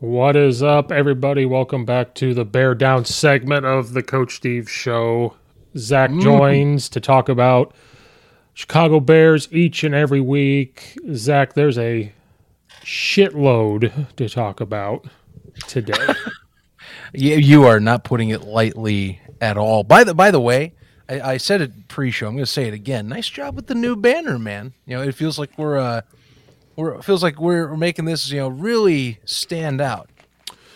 What is up, everybody? Welcome back to the Bear Down segment of the Coach Steve Show. Zach joins to talk about Chicago Bears each and every week. Zach, there's a shitload to talk about today. You are not putting it lightly at all. By the way, I said it pre-show. I'm going to say it again. Nice job with the new banner, man. You know, it feels like we're making this, you know, really stand out.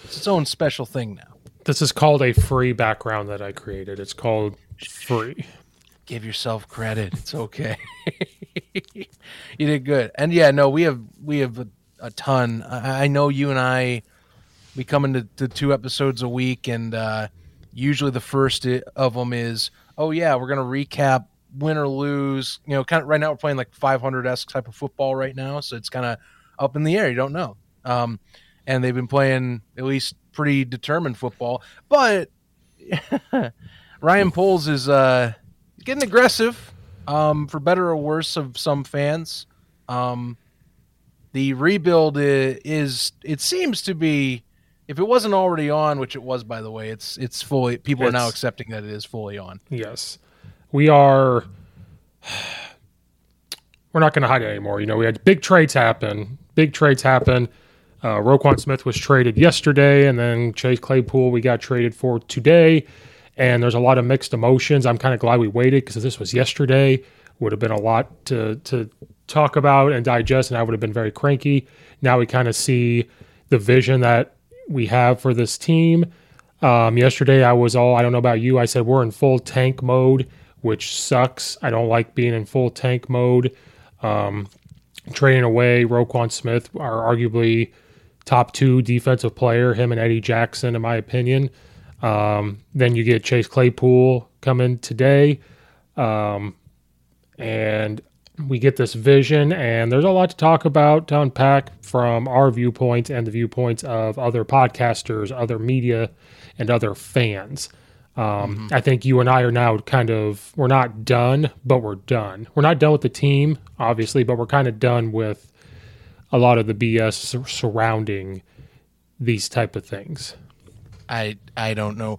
It's its own special thing now. This is called a free background that I created. It's called free. Give yourself credit. It's okay. You did good. And yeah, no, we have a ton. I know you and I be coming to 2 episodes a week, and usually the first of them is, oh yeah, we're gonna recap. Win or lose, you know, kind of right now we're playing like 500-esque type of football right now, so it's kind of up in the air. You don't know. And they've been playing at least pretty determined football. But Ryan Poles is getting aggressive, for better or worse of some fans. The rebuild is it seems to be, if it wasn't already on, which it was, by the way, it's fully, people are now accepting that it is fully on. Yes. We're not going to hide it anymore. You know, we had big trades happen. Roquan Smith was traded yesterday, and then Chase Claypool we got traded for today. And there's a lot of mixed emotions. I'm kind of glad we waited, because if this was yesterday, would have been a lot to talk about and digest, and I would have been very cranky. Now we kind of see the vision that we have for this team. Yesterday I was all, I don't know about you, I said we're in full tank mode, which sucks. I don't like being in full tank mode. Trading away Roquan Smith, are arguably top 2 defensive player, him and Eddie Jackson, in my opinion. Then you get Chase Claypool coming today. And we get this vision, and there's a lot to talk about, to unpack from our viewpoints and the viewpoints of other podcasters, other media, and other fans. I think you and I are now kind of, we're not done, but we're done. We're not done with the team, obviously, but we're kind of done with a lot of the BS surrounding these type of things. I don't know.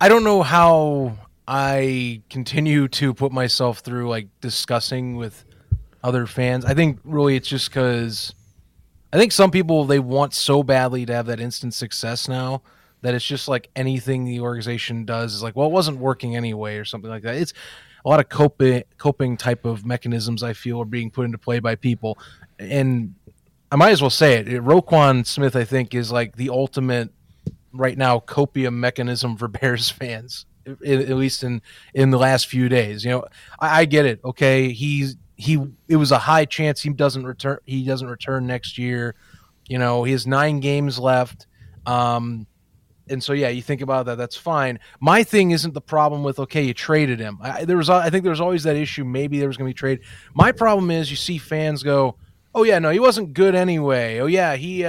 I don't know how I continue to put myself through like discussing with other fans. I think really it's just because I think some people, they want so badly to have that instant success now that it's just like anything the organization does is like, well, it wasn't working anyway or something like that. It's a lot of coping type of mechanisms I feel are being put into play by people. And I might as well say it. Roquan Smith, I think, is like the ultimate right now copium mechanism for Bears fans, at least in the last few days. You know, I get it. Okay, it was a high chance he doesn't return next year. You know, he has 9 games left, and so yeah, you think about that. That's fine. My thing isn't the problem with okay, you traded him. I think there was always that issue. Maybe there was going to be trade. My problem is you see fans go, oh yeah, no, he wasn't good anyway. Oh yeah, he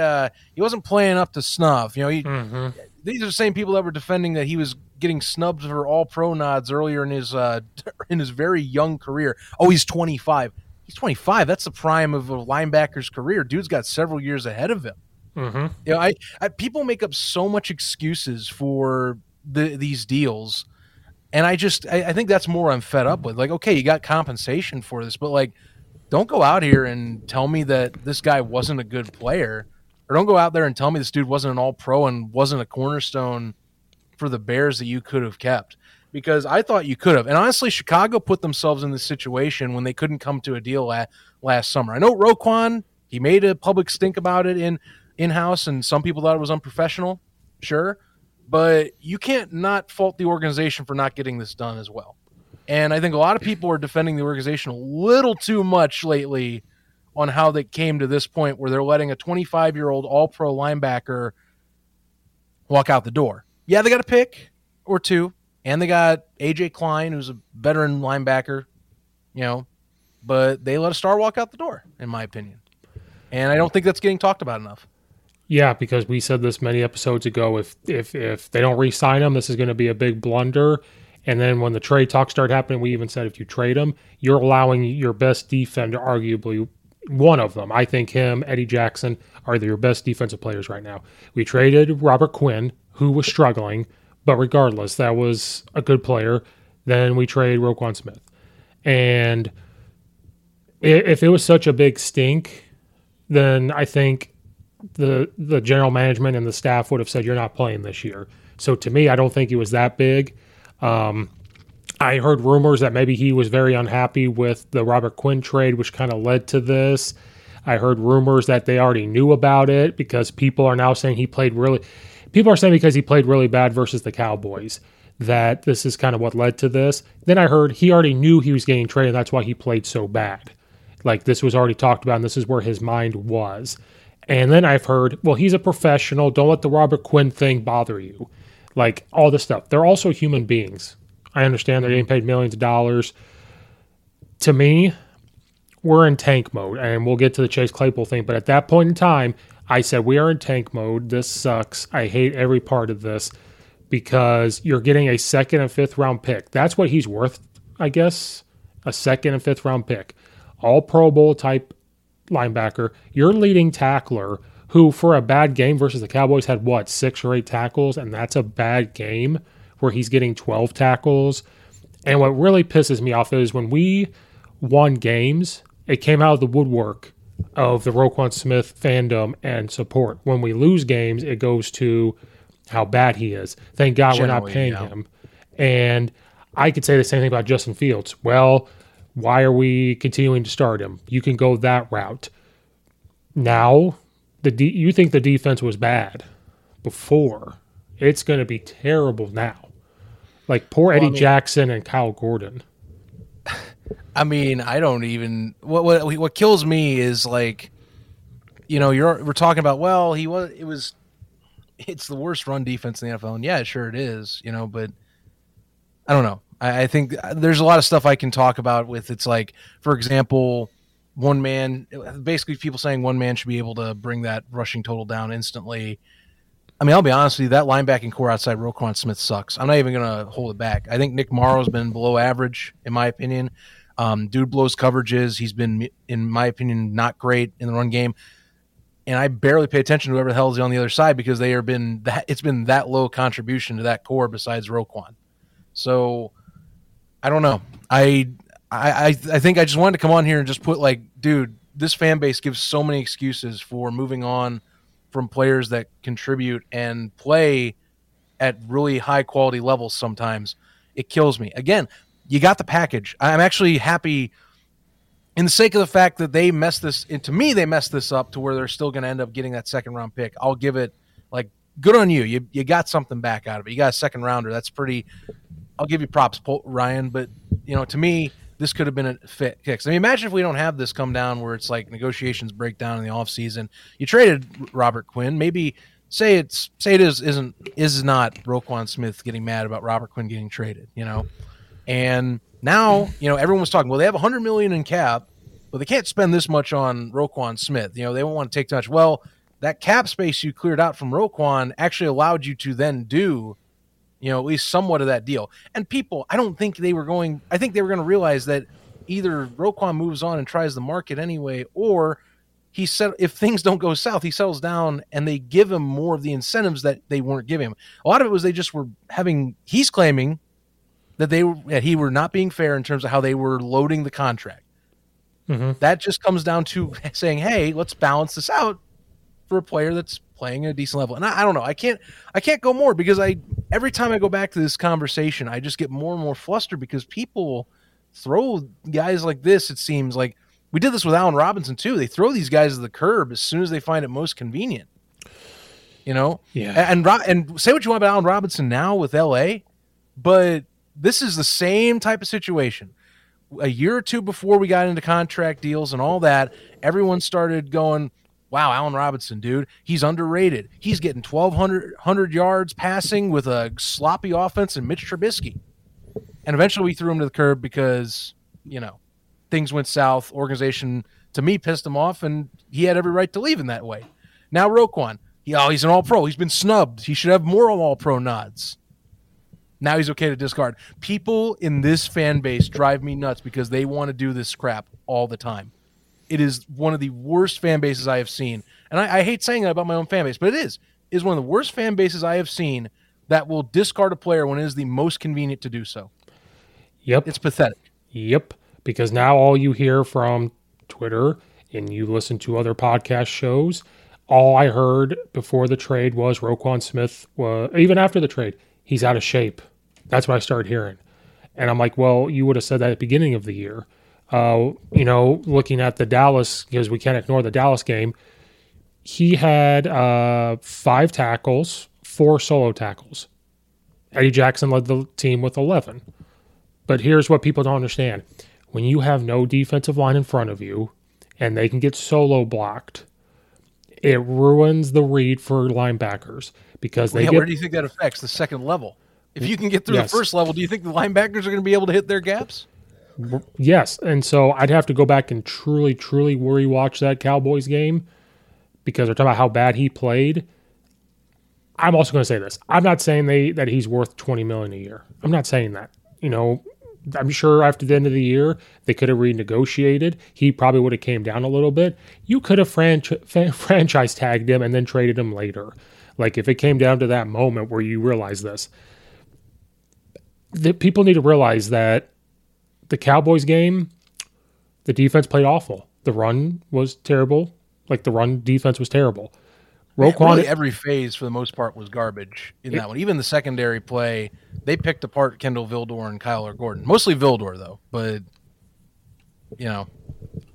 wasn't playing up to snuff. You know, these are the same people that were defending that he was getting snubbed for All-Pro nods earlier in his very young career. Oh, he's 25. He's 25. That's the prime of a linebacker's career. Dude's got several years ahead of him. Mm-hmm. You know, I people make up so much excuses for these deals, and I think that's more I'm fed up with. Like, okay, you got compensation for this, but like, don't go out here and tell me that this guy wasn't a good player, or don't go out there and tell me this dude wasn't an All-Pro and wasn't a cornerstone for the Bears that you could have kept, because I thought you could have. And honestly, Chicago put themselves in this situation when they couldn't come to a deal last summer. I know Roquan, he made a public stink about it in-house, and some people thought it was unprofessional, sure, but you can't not fault the organization for not getting this done as well. And I think a lot of people are defending the organization a little too much lately on how they came to this point where they're letting a 25-year-old All-Pro linebacker walk out the door. Yeah, they got a pick or two, and they got AJ Klein, who's a veteran linebacker, you know, but they let a star walk out the door, in my opinion. And I don't think that's getting talked about enough. Yeah, because we said this many episodes ago, if they don't re-sign him, this is going to be a big blunder. And then when the trade talks start happening, we even said if you trade him, you're allowing your best defender, arguably one of them. I think him, Eddie Jackson, are your best defensive players right now. We traded Robert Quinn, who was struggling, but regardless, that was a good player. Then we trade Roquan Smith. And if it was such a big stink, then I think the general management and the staff would have said, you're not playing this year. So to me, I don't think it was that big. I heard rumors that maybe he was very unhappy with the Robert Quinn trade, which kind of led to this. I heard rumors that they already knew about it because people are saying because he played really bad versus the Cowboys that this is kind of what led to this. Then I heard he already knew he was getting traded. That's why he played so bad. Like this was already talked about and this is where his mind was. And then I've heard, well, he's a professional. Don't let the Robert Quinn thing bother you. Like all this stuff. They're also human beings. I understand they're getting paid millions of dollars. To me, we're in tank mode, and we'll get to the Chase Claypool thing. But at that point in time, I said, we are in tank mode. This sucks. I hate every part of this because you're getting a second and fifth round pick. That's what he's worth, I guess, a second and fifth round pick. All Pro Bowl type linebacker. Your leading tackler, who for a bad game versus the Cowboys had, 6 or 8 tackles, and that's a bad game where he's getting 12 tackles. And what really pisses me off is when we won games, it came out of the woodwork of the Roquan Smith fandom and support. When we lose games, it goes to how bad he is. Thank God generally, we're not paying him. And I could say the same thing about Justin Fields. Well, why are we continuing to start him? You can go that route. Now, you think the defense was bad before. It's going to be terrible now. Like poor Eddie Jackson and Kyle Gordon. I mean, I don't even – what kills me is like, you know, we're talking about, well, it's the worst run defense in the NFL. And yeah, sure it is, you know, but I don't know. I think there's a lot of stuff I can talk about with. It's like, for example, one man, basically people saying one man should be able to bring that rushing total down instantly. I mean, I'll be honest with you, that linebacking core outside Roquan Smith sucks. I'm not even going to hold it back. I think Nick Morrow's been below average, in my opinion. Dude blows coverages. He's been, in my opinion, not great in the run game. And I barely pay attention to whoever the hell is on the other side because they are been that it's been that low contribution to that core besides Roquan. So I don't know. I think I just wanted to come on here and just put like, dude, this fan base gives so many excuses for moving on from players that contribute and play at really high quality levels sometimes. It kills me. Again, you got the package. I'm actually happy in the sake of the fact that they messed this, and to me, they messed this up to where they're still going to end up getting that second round pick. I'll give it like good on you. You got something back out of it. You got a second rounder. That's pretty. I'll give you props, Ryan. But you know, to me, this could have been a fit kicks. I mean, imagine if we don't have this come down where it's like negotiations break down in the off season. You traded Robert Quinn. Maybe say it is not Roquan Smith getting mad about Robert Quinn getting traded. You know, and. Now, you know, everyone was talking, well, they have $100 million in cap, but they can't spend this much on Roquan Smith. You know, they won't want to take too much. Well, that cap space you cleared out from Roquan actually allowed you to then do, you know, at least somewhat of that deal. And people, I think they were going to realize that either Roquan moves on and tries the market anyway, or if things don't go south, he settles down and they give him more of the incentives that they weren't giving him. A lot of it was he's claiming that he were not being fair in terms of how they were loading the contract. Mm-hmm. That just comes down to saying, hey, let's balance this out for a player that's playing at a decent level. And I don't know. I can't go more because every time I go back to this conversation, I just get more and more flustered because people throw guys like this. It seems like we did this with Allen Robinson too. They throw these guys to the curb as soon as they find it most convenient, you know? Yeah. And say what you want about Allen Robinson now with LA, but this is the same type of situation. A year or two before we got into contract deals and all that, everyone started going, wow, Allen Robinson, dude, he's underrated. He's getting 1,200 yards passing with a sloppy offense and Mitch Trubisky. And eventually we threw him to the curb because, you know, things went south. Organization, to me, pissed him off, and he had every right to leave in that way. Now Roquan, he's an all-pro. He's been snubbed. He should have more all-pro nods. Now he's okay to discard. People in this fan base drive me nuts because they want to do this crap all the time. It is one of the worst fan bases I have seen. And I hate saying that about my own fan base, but it is one of the worst fan bases I have seen that will discard a player when it is the most convenient to do so. Yep. It's pathetic. Yep. Because now all you hear from Twitter and you listen to other podcast shows, all I heard before the trade was Roquan Smith, even after the trade, he's out of shape. That's what I started hearing. And I'm like, well, you would have said that at the beginning of the year. You know, looking at the Dallas, because we can't ignore the Dallas game, he had 5 tackles, 4 solo tackles. Eddie Jackson led the team with 11. But here's what people don't understand. When you have no defensive line in front of you and they can get solo blocked, it ruins the read for linebackers. Because where do you think that affects the second level? If you can get through the first level, do you think the linebackers are going to be able to hit their gaps? Yes, and so I'd have to go back and truly, truly rewatch that Cowboys game because they're talking about how bad he played. I'm also going to say this: I'm not saying that he's worth $20 million a year. I'm not saying that. You know, I'm sure after the end of the year they could have renegotiated. He probably would have came down a little bit. You could have franchise tagged him and then traded him later. Like, if it came down to that moment where you realize this, that people need to realize that the Cowboys game, the defense played awful. The run was terrible. Like, the run defense was terrible. Roquan, really every phase, for the most part, was garbage in that one. Even the secondary play, they picked apart Kendall Vildor and Kyler Gordon. Mostly Vildor, though, but, you know.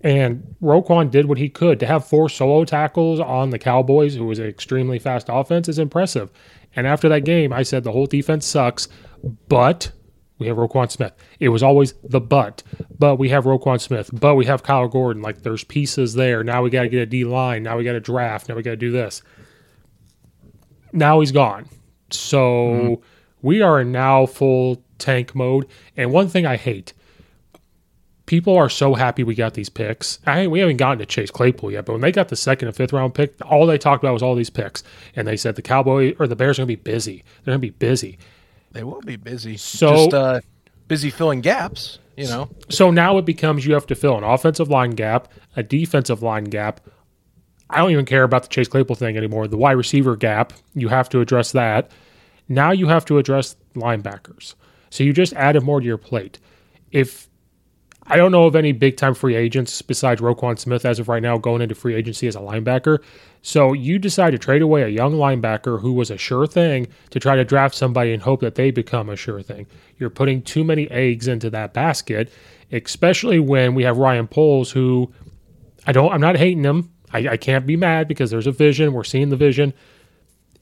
And Roquan did what he could. To have 4 solo tackles on the Cowboys, who was an extremely fast offense, is impressive. And after that game, I said the whole defense sucks, but we have Roquan Smith. It was always the but we have Roquan Smith, but we have Kyle Gordon. Like, there's pieces there. Now we got to get a D-line. Now we got to draft. Now we got to do this. Now he's gone. So we are now full tank mode. And one thing I hate, people are so happy we got these picks. We haven't gotten to Chase Claypool yet, but when they got the second and fifth round pick, all they talked about was all these picks. And they said the Cowboys or the Bears are going to be busy. They're going to be busy. They will be busy. So, just busy filling gaps, you know. So now it becomes you have to fill an offensive line gap, a defensive line gap. I don't even care about the Chase Claypool thing anymore. The wide receiver gap, you have to address that. Now you have to address linebackers. So you just added more to your plate. If I don't know of any big-time free agents besides Roquan Smith as of right now going into free agency as a linebacker. So you decide to trade away a young linebacker who was a sure thing to try to draft somebody and hope that they become a sure thing. You're putting too many eggs into that basket, especially when we have Ryan Poles, who I'm not hating him. I can't be mad because there's a vision. We're seeing the vision.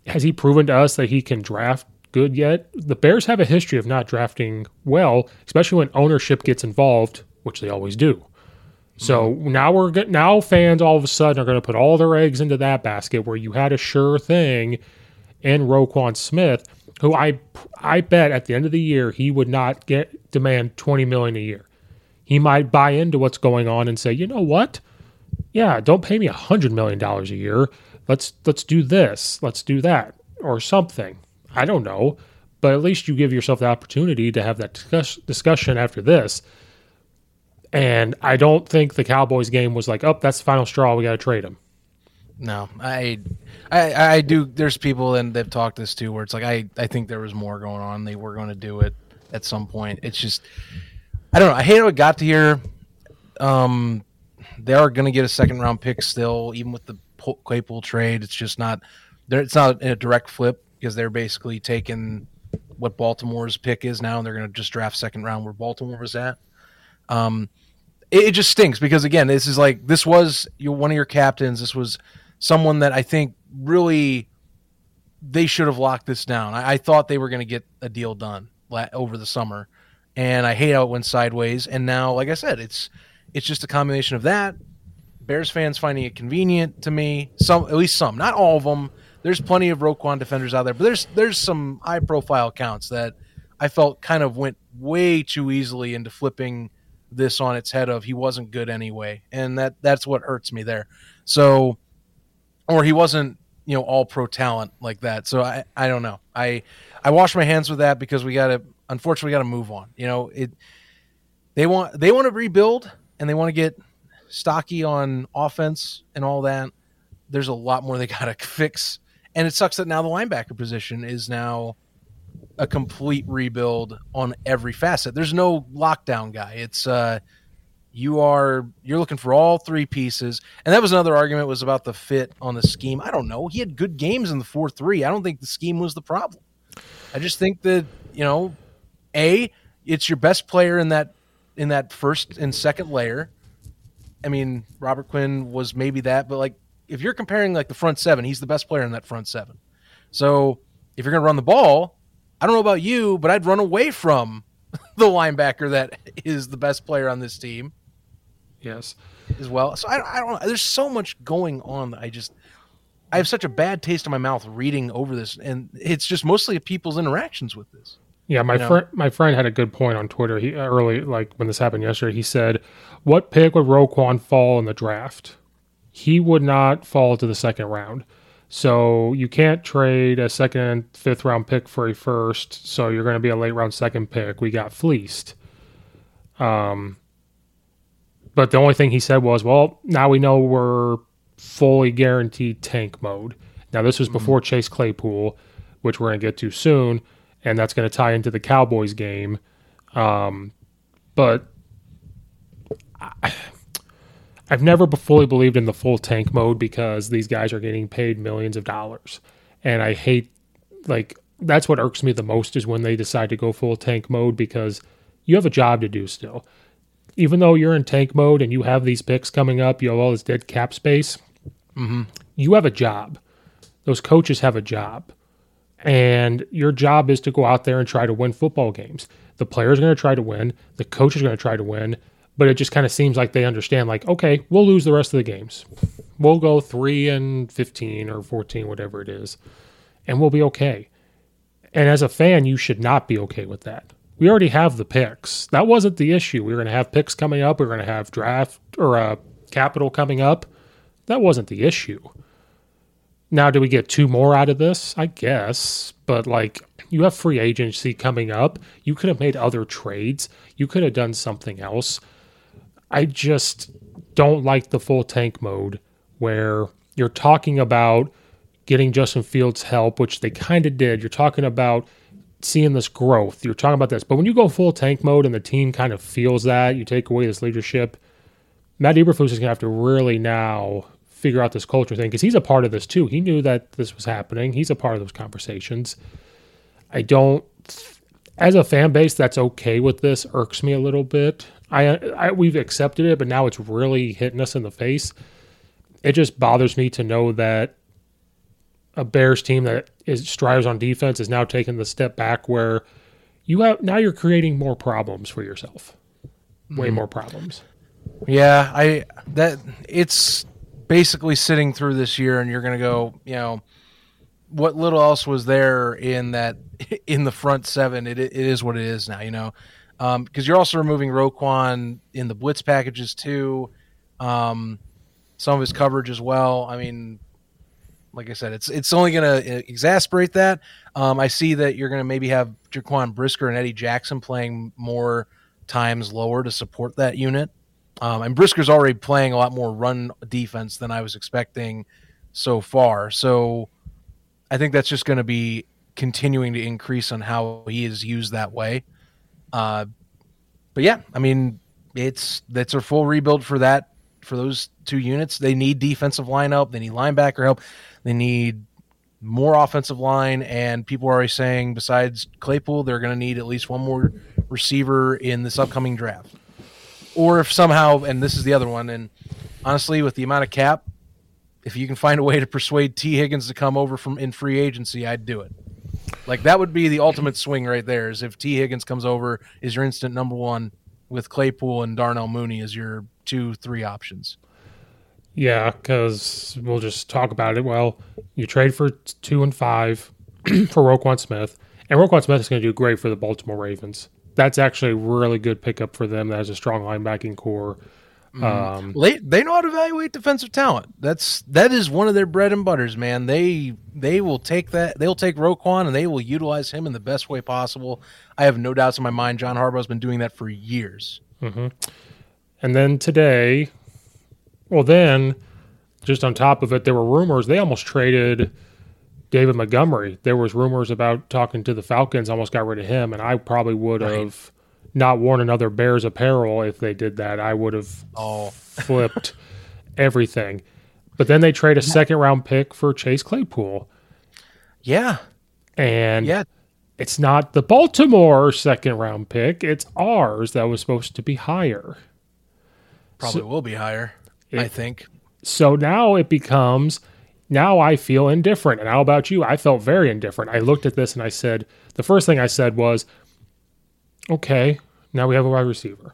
Has he proven to us that he can draft good yet? The Bears have a history of not drafting well, especially when ownership gets involved, which they always do. So now fans all of a sudden are going to put all their eggs into that basket where you had a sure thing in Roquan Smith, who I bet at the end of the year he would not demand $20 million a year. He might buy into what's going on and say, you know what? Yeah, don't pay me $100 million a year. Let's do this. Let's do that or something. I don't know. But at least you give yourself the opportunity to have that discussion after this. And I don't think the Cowboys game was like, oh, that's the final straw. We got to trade him. No, I do. There's people, and they've talked this too, where it's like, I think there was more going on. They were going to do it at some point. It's just, I don't know. I hate how it got to here. They are going to get a second round pick still, even with the Claypool trade. It's just not there. It's not a direct flip because they're basically taking what Baltimore's pick is now, and they're going to just draft second round where Baltimore was at. It just stinks because, again, this was one of your captains. This was someone that I think really they should have locked this down. I thought they were going to get a deal done over the summer, and I hate how it went sideways. And now, like I said, it's just a combination of that. Bears fans finding it convenient to me, at least some, not all of them. There's plenty of Roquan defenders out there, but there's some high-profile accounts that I felt kind of went way too easily into flipping this on its head of he wasn't good anyway, and that's what hurts me there. So, or he wasn't, you know, all pro talent like that. So I don't know. I wash my hands with that because unfortunately we gotta move on. You know, they want to rebuild and they want to get stocky on offense and all that. There's a lot more they gotta fix, and it sucks that now the linebacker position is now a complete rebuild on every facet. There's no lockdown guy. It's you're looking for all three pieces. And that was another argument was about the fit on the scheme. I don't know. He had good games in the 4-3. I don't think the scheme was the problem. I just think that, you know, it's your best player in that first and second layer. I mean, Robert Quinn was maybe that, but like if you're comparing like the front seven, he's the best player in that front seven. So if you're going to run the ball, I don't know about you, but I'd run away from the linebacker that is the best player on this team. Yes. As well. So I don't know. There's so much going on that I have such a bad taste in my mouth reading over this, and it's just mostly people's interactions with this. Yeah, my friend had a good point on Twitter. He early, like when this happened yesterday, he said, what pick would Roquan fall in the draft? He would not fall to the second round. So you can't trade a second, fifth round pick for a first. So you're going to be a late round second pick. We got fleeced. But the only thing he said was, well, now we know we're fully guaranteed tank mode. Now this was before Chase Claypool, which we're going to get to soon. And that's going to tie into the Cowboys game. But I've never fully believed in the full tank mode because these guys are getting paid millions of dollars. And I hate, like, that's what irks me the most is when they decide to go full tank mode because you have a job to do still. Even though you're in tank mode and you have these picks coming up, you have all this dead cap space, you have a job. Those coaches have a job. And your job is to go out there and try to win football games. The player's going to try to win. The coach is going to try to win. But it just kind of seems like they understand, like, okay, we'll lose the rest of the games. We'll go 3-15 or 14, whatever it is, and we'll be okay. And as a fan, you should not be okay with that. we already have the picks. That wasn't the issue. We were going to have picks coming up. We were going to have draft or capital coming up. That wasn't the issue. Now, do we get two more out of this? I guess. But, like, you have free agency coming up. You could have made other trades. You could have done something else. I just don't like the full tank mode where you're talking about getting Justin Fields help, which they kind of did. You're talking about seeing this growth. You're talking about this. But when you go full tank mode and the team kind of feels that, you take away this leadership, Matt Eberflus is going to have to really now figure out this culture thing, because he's a part of this too. He knew that this was happening. He's a part of those conversations. I don't, as a fan base that's okay with this, irks me a little bit. We've accepted it, but now it's really hitting us in the face. It just bothers me to know that a Bears team that strives on defense is now taking the step back where now you're creating more problems for yourself. Way more problems. Yeah, it's basically sitting through this year, and you're going to go, what little else was there in the front seven. It is what it is now, because you're also removing Roquan in the blitz packages too, some of his coverage as well. I mean, like I said, it's only going to exasperate that. I see that you're going to maybe have Jaquan Brisker and Eddie Jackson playing more times lower to support that unit. And Brisker's already playing a lot more run defense than I was expecting so far. So I think that's just going to be continuing to increase on how he is used that way. But yeah, I mean, that's a full rebuild for those two units. They need defensive line help. They need linebacker help. They need more offensive line. And people are already saying, besides Claypool, they're going to need at least one more receiver in this upcoming draft. Or if somehow, and this is the other one, and honestly, with the amount of cap, if you can find a way to persuade T Higgins to come over in free agency, I'd do it. Like, that would be the ultimate swing right there, is if T Higgins comes over, is your instant number one, with Claypool and Darnell Mooney as your 2-3 options. Yeah, because we'll just talk about it. Well, you trade for 2 and 5 for Roquan Smith, and Roquan Smith is going to do great for the Baltimore Ravens. That's actually a really good pickup for them. That has a strong linebacking core. They know how to evaluate defensive talent. That is one of their bread and butters, man. They will take that. They'll take Roquan and they will utilize him in the best way possible. I have no doubts in my mind. John Harbaugh's been doing that for years. Mm-hmm. And then today, just on top of it, there were rumors. They almost traded David Montgomery. There was rumors about talking to the Falcons, almost got rid of him, and I probably would have not worn another Bears apparel if they did that. I would have flipped everything. But then they trade a second-round pick for Chase Claypool. Yeah. And it's not the Baltimore second-round pick. It's ours that was supposed to be higher. Probably will be higher, I think. So now it becomes... Now I feel indifferent. And how about you? I felt very indifferent. I looked at this and I said, the first thing I said was, okay, now we have a wide receiver. And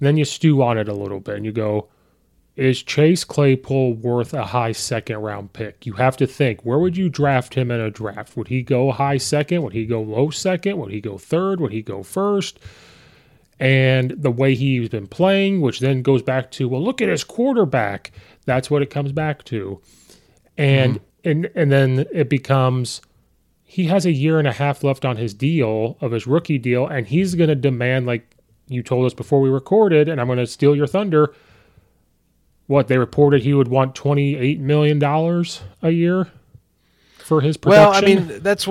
then you stew on it a little bit and you go, is Chase Claypool worth a high second-round pick? You have to think, where would you draft him in a draft? Would he go high second? Would he go low second? Would he go third? Would he go first? And the way he's been playing, which then goes back to, well, look at his quarterback. That's what it comes back to. And then it becomes, he has a year and a half left on his deal, of his rookie deal, and he's going to demand, like you told us before we recorded, and I'm going to steal your thunder, what, they reported he would want $28 million a year for his production? Well, I mean, that's a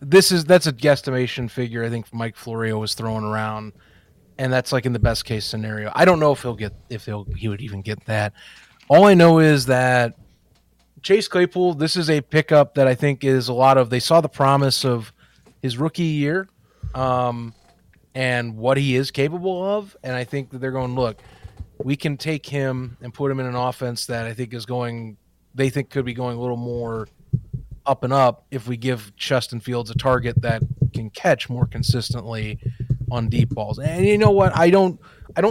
guesstimation figure I think Mike Florio was throwing around, and that's like in the best case scenario. I don't know if he would even get that. All I know is that Chase Claypool, this is a pickup that I think is a lot of, they saw the promise of his rookie year and what he is capable of. And I think that they're going, look, we can take him and put him in an offense that I think is going, they think could be going a little more up and up if we give Justin Fields a target that can catch more consistently on deep balls. And you know what? I don't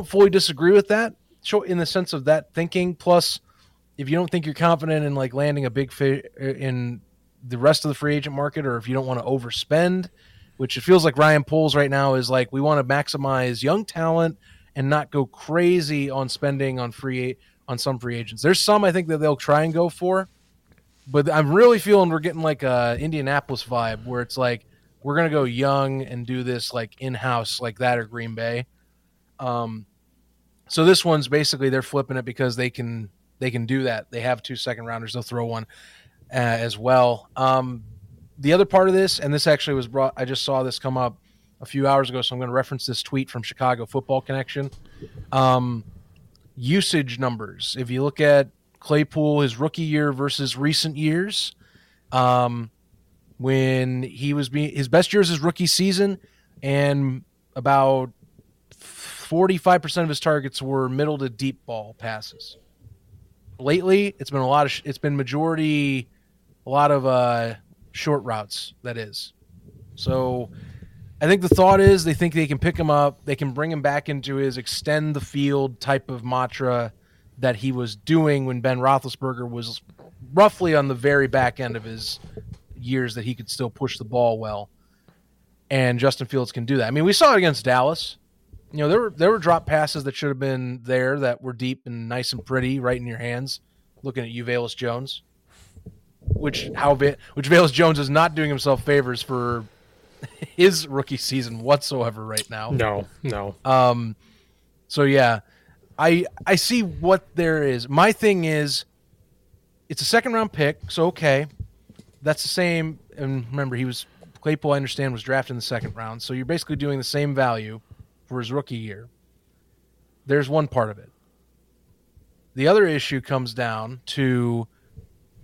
fully disagree with that in the sense of that thinking. Plus, if you don't think you're confident in like landing a big fish in the rest of the free agent market, or if you don't want to overspend, which it feels like Ryan Poles right now is like, we want to maximize young talent and not go crazy on spending on some free agents. There's some I think that they'll try and go for, but I'm really feeling we're getting like a Indianapolis vibe where it's like, we're going to go young and do this like in-house like that or Green Bay. So this one's basically they're flipping it because they can do that. They have 2 second rounders. They'll throw one as well. The other part of this, and this actually was brought, I just saw this come up a few hours ago. So I'm going to reference this tweet from Chicago Football Connection. Usage numbers. If you look at Claypool, his rookie year versus recent years, when he was his best year is his rookie season, and about 45% of his targets were middle to deep ball passes. Lately, it's been a lot of short routes, that is. So I think the thought is they think they can pick him up, they can bring him back into his extend the field type of mantra that he was doing when Ben Roethlisberger was roughly on the very back end of his years, that he could still push the ball well, and Justin Fields can do that. I mean, we saw it against Dallas. You know, there were drop passes that should have been there that were deep and nice and pretty, right in your hands. Looking at you, Valus Jones, which Valus Jones is not doing himself favors for his rookie season whatsoever right now. No. So yeah, I see what there is. My thing is, it's a second round pick, so okay. That's the same, and remember, Claypool, I understand, was drafted in the second round, so you're basically doing the same value for his rookie year. There's one part of it. The other issue comes down to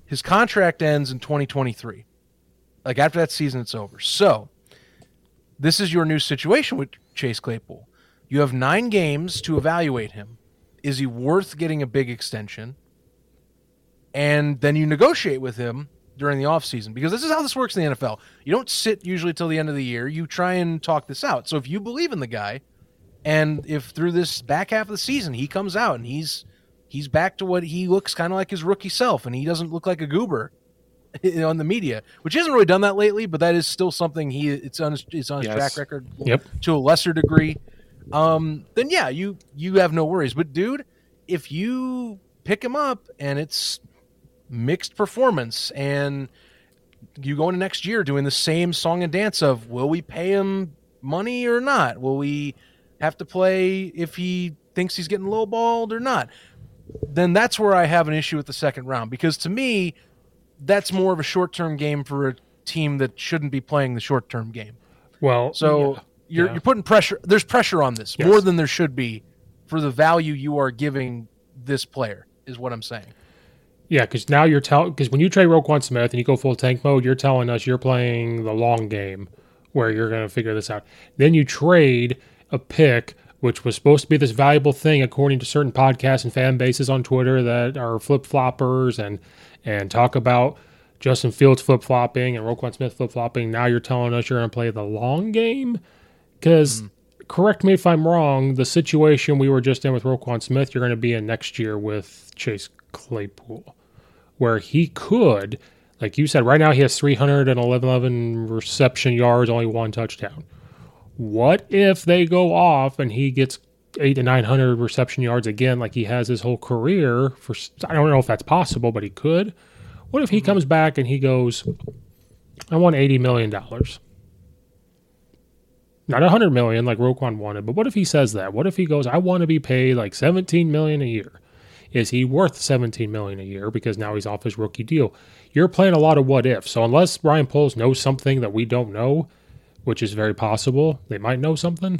his contract ends in 2023. Like, after that season, it's over. So, this is your new situation with Chase Claypool. You have 9 games to evaluate him. Is he worth getting a big extension? And then you negotiate with him during the offseason, because this is how this works in the NFL. You don't sit usually till the end of the year. You try and talk this out. So if you believe in the guy, and if through this back half of the season he comes out and he's back to what he looks kind of like his rookie self, and he doesn't look like a goober on the media, which he hasn't really done that lately, but that is still something it's on his track record to a lesser degree. Then yeah, you have no worries. But dude, if you pick him up and it's mixed performance, and you go into next year doing the same song and dance of, will we pay him money or not? Will we have to play if he thinks he's getting lowballed or not? Then that's where I have an issue with the second round, because to me, that's more of a short-term game for a team that shouldn't be playing the short-term game. Well, so you're putting pressure. There's pressure on this more than there should be for the value you are giving this player, is what I'm saying. Yeah, because now you're telling, because when you trade Roquan Smith and you go full tank mode, you're telling us you're playing the long game where you're going to figure this out. Then you trade a pick, which was supposed to be this valuable thing, according to certain podcasts and fan bases on Twitter that are flip-floppers and talk about Justin Fields flip-flopping and Roquan Smith flip-flopping. Now you're telling us you're going to play the long game? Because, correct me if I'm wrong, the situation we were just in with Roquan Smith, you're going to be in next year with Chase Claypool, where he could, like you said, right now he has 311 reception yards, only 1 touchdown. What if they go off and he gets 800 to 900 reception yards again, like he has his whole career? For I don't know if that's possible, but he could. What if he comes back and he goes, I want $80 million. Not $100 million like Roquan wanted, but what if he says that? What if he goes, I want to be paid like $17 million a year? Is he worth $17 million a year, because now he's off his rookie deal? You're playing a lot of what-ifs. So unless Ryan Poles knows something that we don't know, which is very possible, they might know something.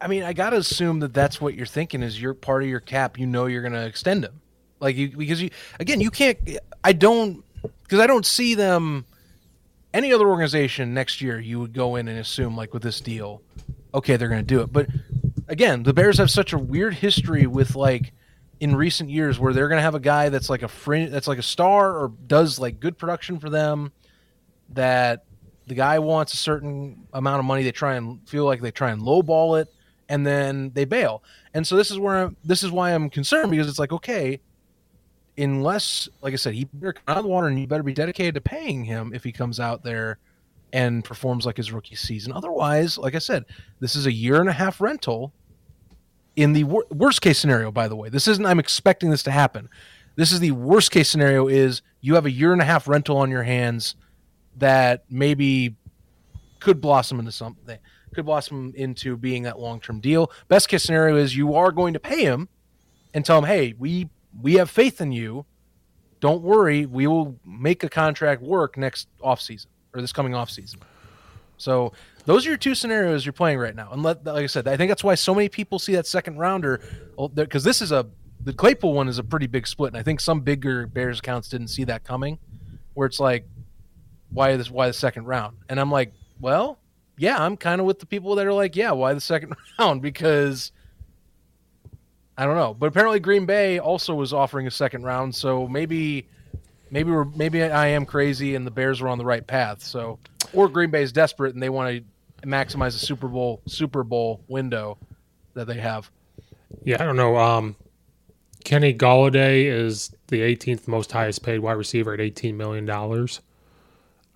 I mean, I got to assume that that's what you're thinking is you're part of your cap. You know you're going to extend him. Like, because I don't see them, any other organization next year, you would go in and assume, like, with this deal, okay, they're going to do it. But, again, the Bears have such a weird history with, like, in recent years where they're going to have a guy that's like a star or does like good production for them, that the guy wants a certain amount of money. They try and feel like they try and lowball it, and then they bail. And so this is why I'm concerned, because it's like, okay, unless, like I said, he better come out of the water and you better be dedicated to paying him if he comes out there and performs like his rookie season. Otherwise, like I said, this is a 1.5-year rental in the worst case scenario, by the way. This isn't I'm expecting this to happen. This is the worst case scenario is you have a 1.5-year rental on your hands that maybe could blossom into something, could blossom into being that long-term deal. Best case scenario is you are going to pay him and tell him, hey, we have faith in you. Don't worry. We will make a contract work next offseason or this coming offseason. So those are your two scenarios you're playing right now. And like I said, I think that's why so many people see that second rounder, because this is the Claypool one is a pretty big split. And I think some bigger Bears accounts didn't see that coming, where it's like, why the second round? And I'm like, well, yeah, I'm kind of with the people that are like, yeah, why the second round? Because I don't know. But apparently Green Bay also was offering a second round, so maybe I am crazy and the Bears were on the right path. So, or Green Bay is desperate and they want to maximize the Super Bowl window that they have. Yeah, I don't know. Kenny Golladay is the 18th most highest paid wide receiver at $18 million.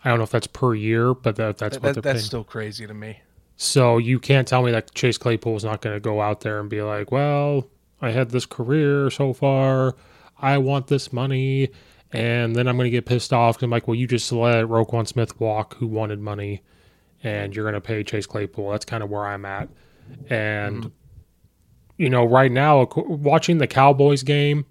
I don't know if that's per year, but that's what they're paying. That's still crazy to me. So you can't tell me that Chase Claypool is not going to go out there and be like, well, I had this career so far. I want this money. And then I'm going to get pissed off because I'm like, well, you just let Roquan Smith walk who wanted money, and you're going to pay Chase Claypool. That's kind of where I'm at. And, you know, right now, watching the Cowboys game,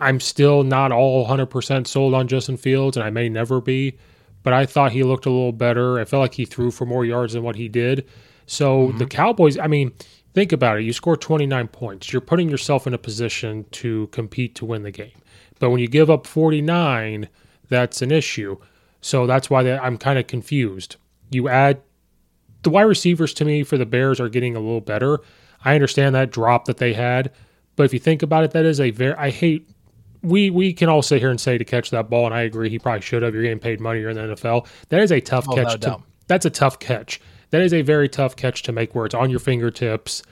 I'm still not all 100% sold on Justin Fields, and I may never be. But I thought he looked a little better. I felt like he threw for more yards than what he did. So the Cowboys, I mean, think about it. You score 29 points. You're putting yourself in a position to compete to win the game. But when you give up 49, that's an issue. So that's why I'm kind of confused. You add the wide receivers to me for the Bears are getting a little better. I understand that drop that they had. But if you think about it, that is a very – I hate – We can all sit here and say to catch that ball, and I agree he probably should have. You're getting paid money, you're in the NFL. That is a tough catch. That's a tough catch. That is a very tough catch to make where it's on your fingertips,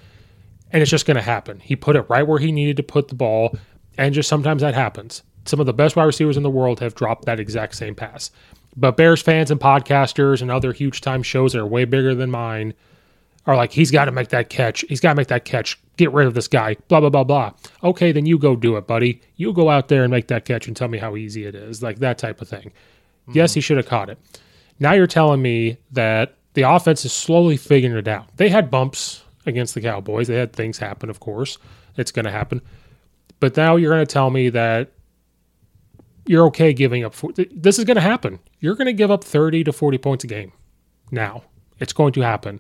and it's just going to happen. He put it right where he needed to put the ball, and just sometimes that happens. Some of the best wide receivers in the world have dropped that exact same pass. But Bears fans and podcasters and other huge-time shows that are way bigger than mine are like, he's got to make that catch. He's got to make that catch. Get rid of this guy, blah, blah, blah, blah. Okay, then you go do it, buddy. You go out there and make that catch and tell me how easy it is, like that type of thing. Mm-hmm. Yes, he should have caught it. Now you're telling me that the offense is slowly figuring it out. They had bumps against the Cowboys. They had things happen, of course. It's going to happen. But now you're going to tell me that you're okay giving up. This is going to happen. You're going to give up 30 to 40 points a game now. It's going to happen.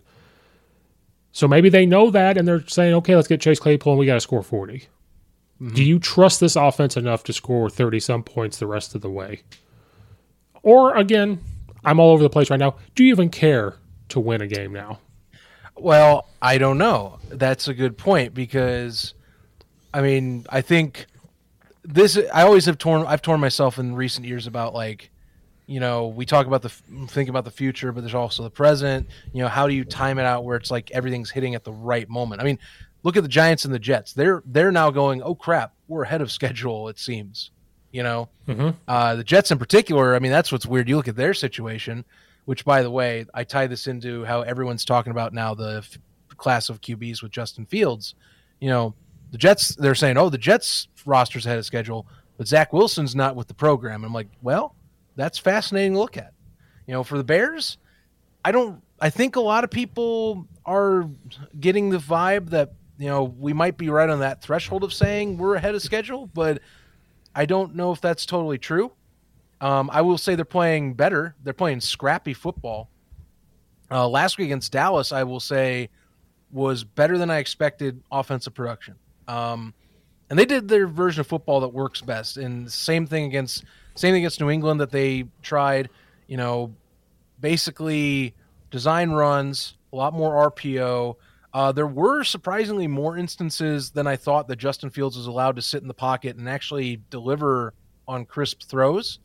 So maybe they know that, and they're saying, okay, let's get Chase Claypool, and we got to score 40. Mm-hmm. Do you trust this offense enough to score 30-some points the rest of the way? Or, again, I'm all over the place right now. Do you even care to win a game now? Well, I don't know. That's a good point because, I mean, I think this – I've torn myself in recent years about, like, you know, we talk about think about the future, but there's also the present. You know, how do you time it out where it's like everything's hitting at the right moment? I mean, look at the Giants and the Jets. They're now going, oh crap, we're ahead of schedule, it seems. You know, the Jets in particular. I mean, that's what's weird. You look at their situation, which, by the way, I tie this into how everyone's talking about now the class of QBs with Justin Fields. You know, the Jets. They're saying, oh, the Jets roster's ahead of schedule, but Zach Wilson's not with the program. And I'm like, well. That's fascinating to look at. You know, for the Bears, I think a lot of people are getting the vibe that, you know, we might be right on that threshold of saying we're ahead of schedule, but I don't know if that's totally true. I will say they're playing better. They're playing scrappy football. Last week against Dallas, I will say, was better than I expected offensive production. And they did their version of football that works best. And same thing against New England that they tried, you know, basically design runs, a lot more RPO. There were surprisingly more instances than I thought that Justin Fields was allowed to sit in the pocket and actually deliver on crisp throws.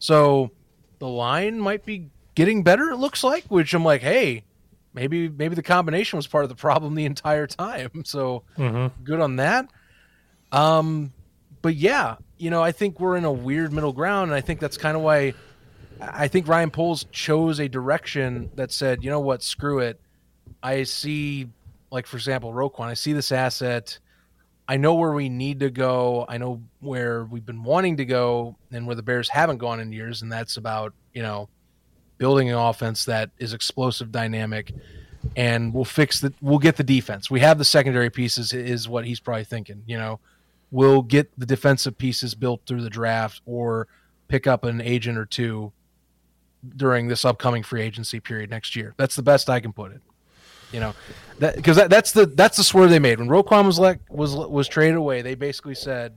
So the line might be getting better, it looks like, which I'm like, hey, maybe the combination was part of the problem the entire time. So good on that. But yeah, you know, I think we're in a weird middle ground, and I think that's kind of why I think Ryan Poles chose a direction that said, you know what, screw it. I see, like, for example, Roquan, I see this asset. I know where we need to go. I know where we've been wanting to go and where the Bears haven't gone in years. And that's about, you know, building an offense that is explosive, dynamic, and we'll get the defense. We have the secondary pieces is what he's probably thinking, you know, we'll get the defensive pieces built through the draft or pick up an agent or two during this upcoming free agency period next year. That's the best I can put it. You know, that because that's the swerve they made when Roquan was traded away. They basically said,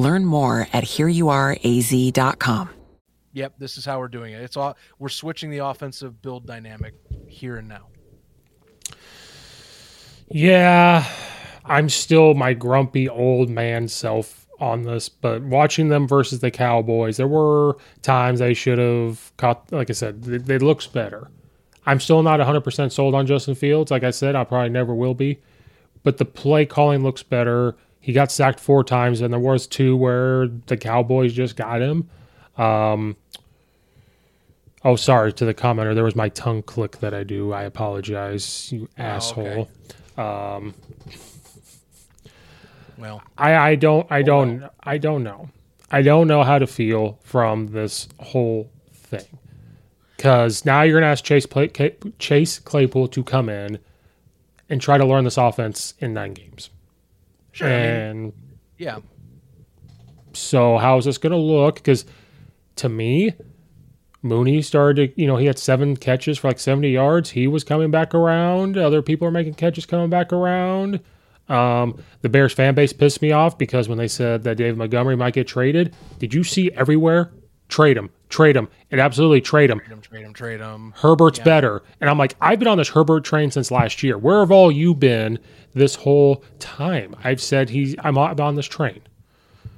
Learn more at hereyouareaz.com. Yep, this is how we're doing it. It's all we're switching the offensive build dynamic here and now. Yeah, I'm still my grumpy old man self on this, but watching them versus the Cowboys, there were times they should have caught, like I said, they looks better. I'm still not 100% sold on Justin Fields. Like I said, I probably never will be, but the play calling looks better. He got sacked 4 times, and there was 2 where the Cowboys just got him. Sorry to the commenter. There was my tongue click that I do. I apologize, you asshole. Okay. I don't know. I don't know how to feel from this whole thing because now you're gonna ask Chase Claypool to come in and try to learn this offense in 9 games. Sure, and I mean, yeah. So how is this going to look? Because to me, Mooney started to, he had 7 catches for like 70 yards. He was coming back around. Other people are making catches coming back around. The Bears fan base pissed me off because when they said that David Montgomery might get traded, did you see everywhere? Trade him. And absolutely trade him. Herbert's better. And I'm like, I've been on this Herbert train since last year. Where have all you been this whole time? I've said I'm on this train.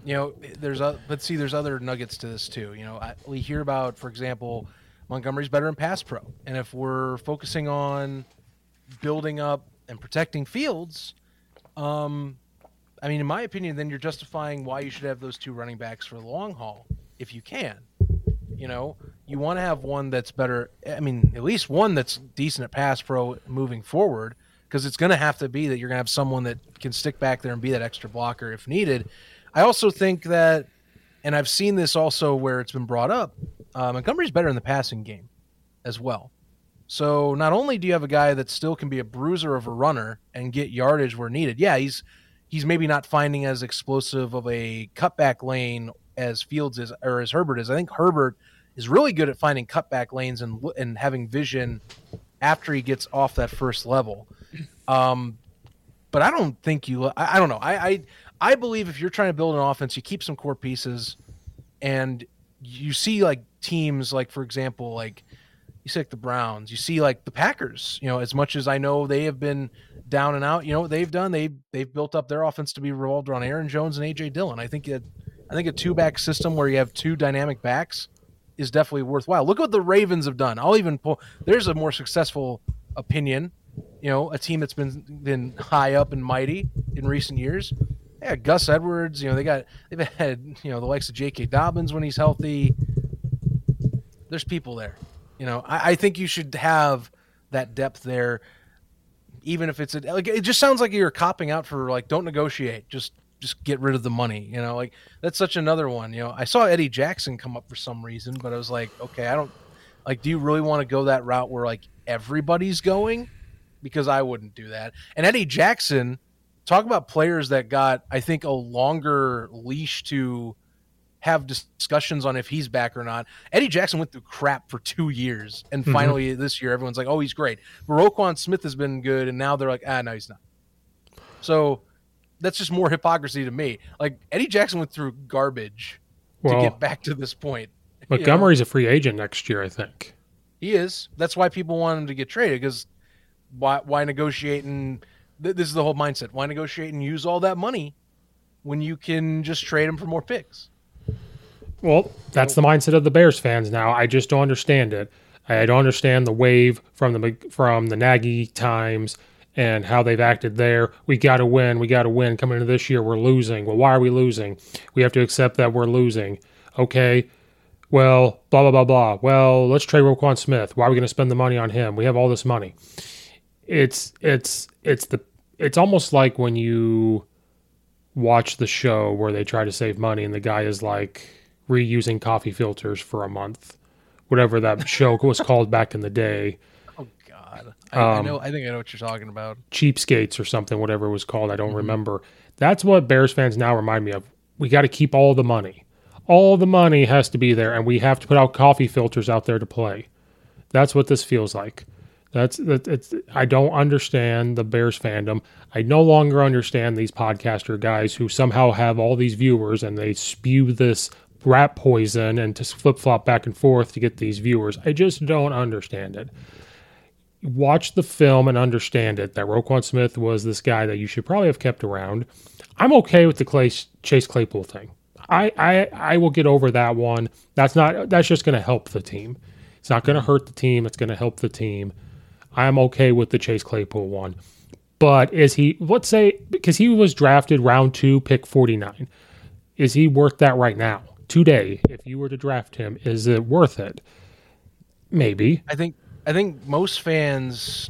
You know, there's other nuggets to this too. You know, we hear about, for example, Montgomery's better in pass pro. And if we're focusing on building up and protecting Fields, I mean, in my opinion, then you're justifying why you should have those 2 running backs for the long haul. If you can, you know, you want to have one that's better. I mean, at least one that's decent at pass pro moving forward, because it's going to have to be that you're going to have someone that can stick back there and be that extra blocker if needed. I also think that, and I've seen this also where it's been brought up, Montgomery's better in the passing game as well. So not only do you have a guy that still can be a bruiser of a runner and get yardage where needed. Yeah, he's maybe not finding as explosive of a cutback lane as Fields is, or as Herbert is. I think Herbert is really good at finding cutback lanes and having vision after he gets off that first level. But I don't think I don't know. I believe if you're trying to build an offense, you keep some core pieces, and you see like teams, like for example, like you see like the Browns, you see like the Packers, you know, as much as I know they have been down and out, you know what they've done? They've built up their offense to be revolved around Aaron Jones and A.J. Dillon. I think a 2-back system where you have 2 dynamic backs is definitely worthwhile. Look what the Ravens have done. I'll even pull. There's a more successful opinion, you know, a team that's been high up and mighty in recent years. They got Gus Edwards. You know, they've had, you know, the likes of J.K. Dobbins when he's healthy. There's people there. You know, I think you should have that depth there, even if it's like it just sounds like you're copping out for like don't negotiate, just get rid of the money, you know, like that's such another one, you know, I saw Eddie Jackson come up for some reason, but I was like, okay, I don't like, do you really want to go that route where like everybody's going, because I wouldn't do that. And Eddie Jackson, talk about players that got, I think, a longer leash to have discussions on if he's back or not. Eddie Jackson went through crap for 2 years, and finally this year everyone's like, oh, he's great. But Roquan Smith has been good, and now they're like, ah, no, he's not. So that's just more hypocrisy to me. Like, Eddie Jackson went through garbage to get back to this point. Montgomery's a free agent next year, I think. He is. That's why people want him to get traded, because why negotiate and – this is the whole mindset. Why negotiate and use all that money when you can just trade him for more picks? Well, that's the mindset of the Bears fans now. I just don't understand it. I don't understand the wave from the Nagy times and how they've acted there. We got to win. Coming into this year, we're losing. Well, why are we losing? We have to accept that we're losing. Okay, well, blah, blah, blah, blah. Well, let's trade Roquan Smith. Why are we going to spend the money on him? We have all this money. It's almost like when you watch the show where they try to save money and the guy is like reusing coffee filters for a month, whatever that show was called back in the day. Oh God. I think I know what you're talking about. Cheapskates or something, whatever it was called. I don't remember. That's what Bears fans now remind me of. We got to keep all the money. All the money has to be there, and we have to put out coffee filters out there to play. That's what this feels like. I don't understand the Bears fandom. I no longer understand these podcaster guys who somehow have all these viewers and they spew this rat poison and just flip-flop back and forth to get these viewers. I just don't understand it. Watch the film and understand it, that Roquan Smith was this guy that you should probably have kept around. I'm okay with the Chase Claypool thing. I will get over that one. That's just going to help the team. It's not going to hurt the team. It's going to help the team. I'm okay with the Chase Claypool one. But is he, let's say, because he was drafted round 2, pick 49. Is he worth that right now? Today, if you were to draft him, is it worth it? Maybe. I think most fans,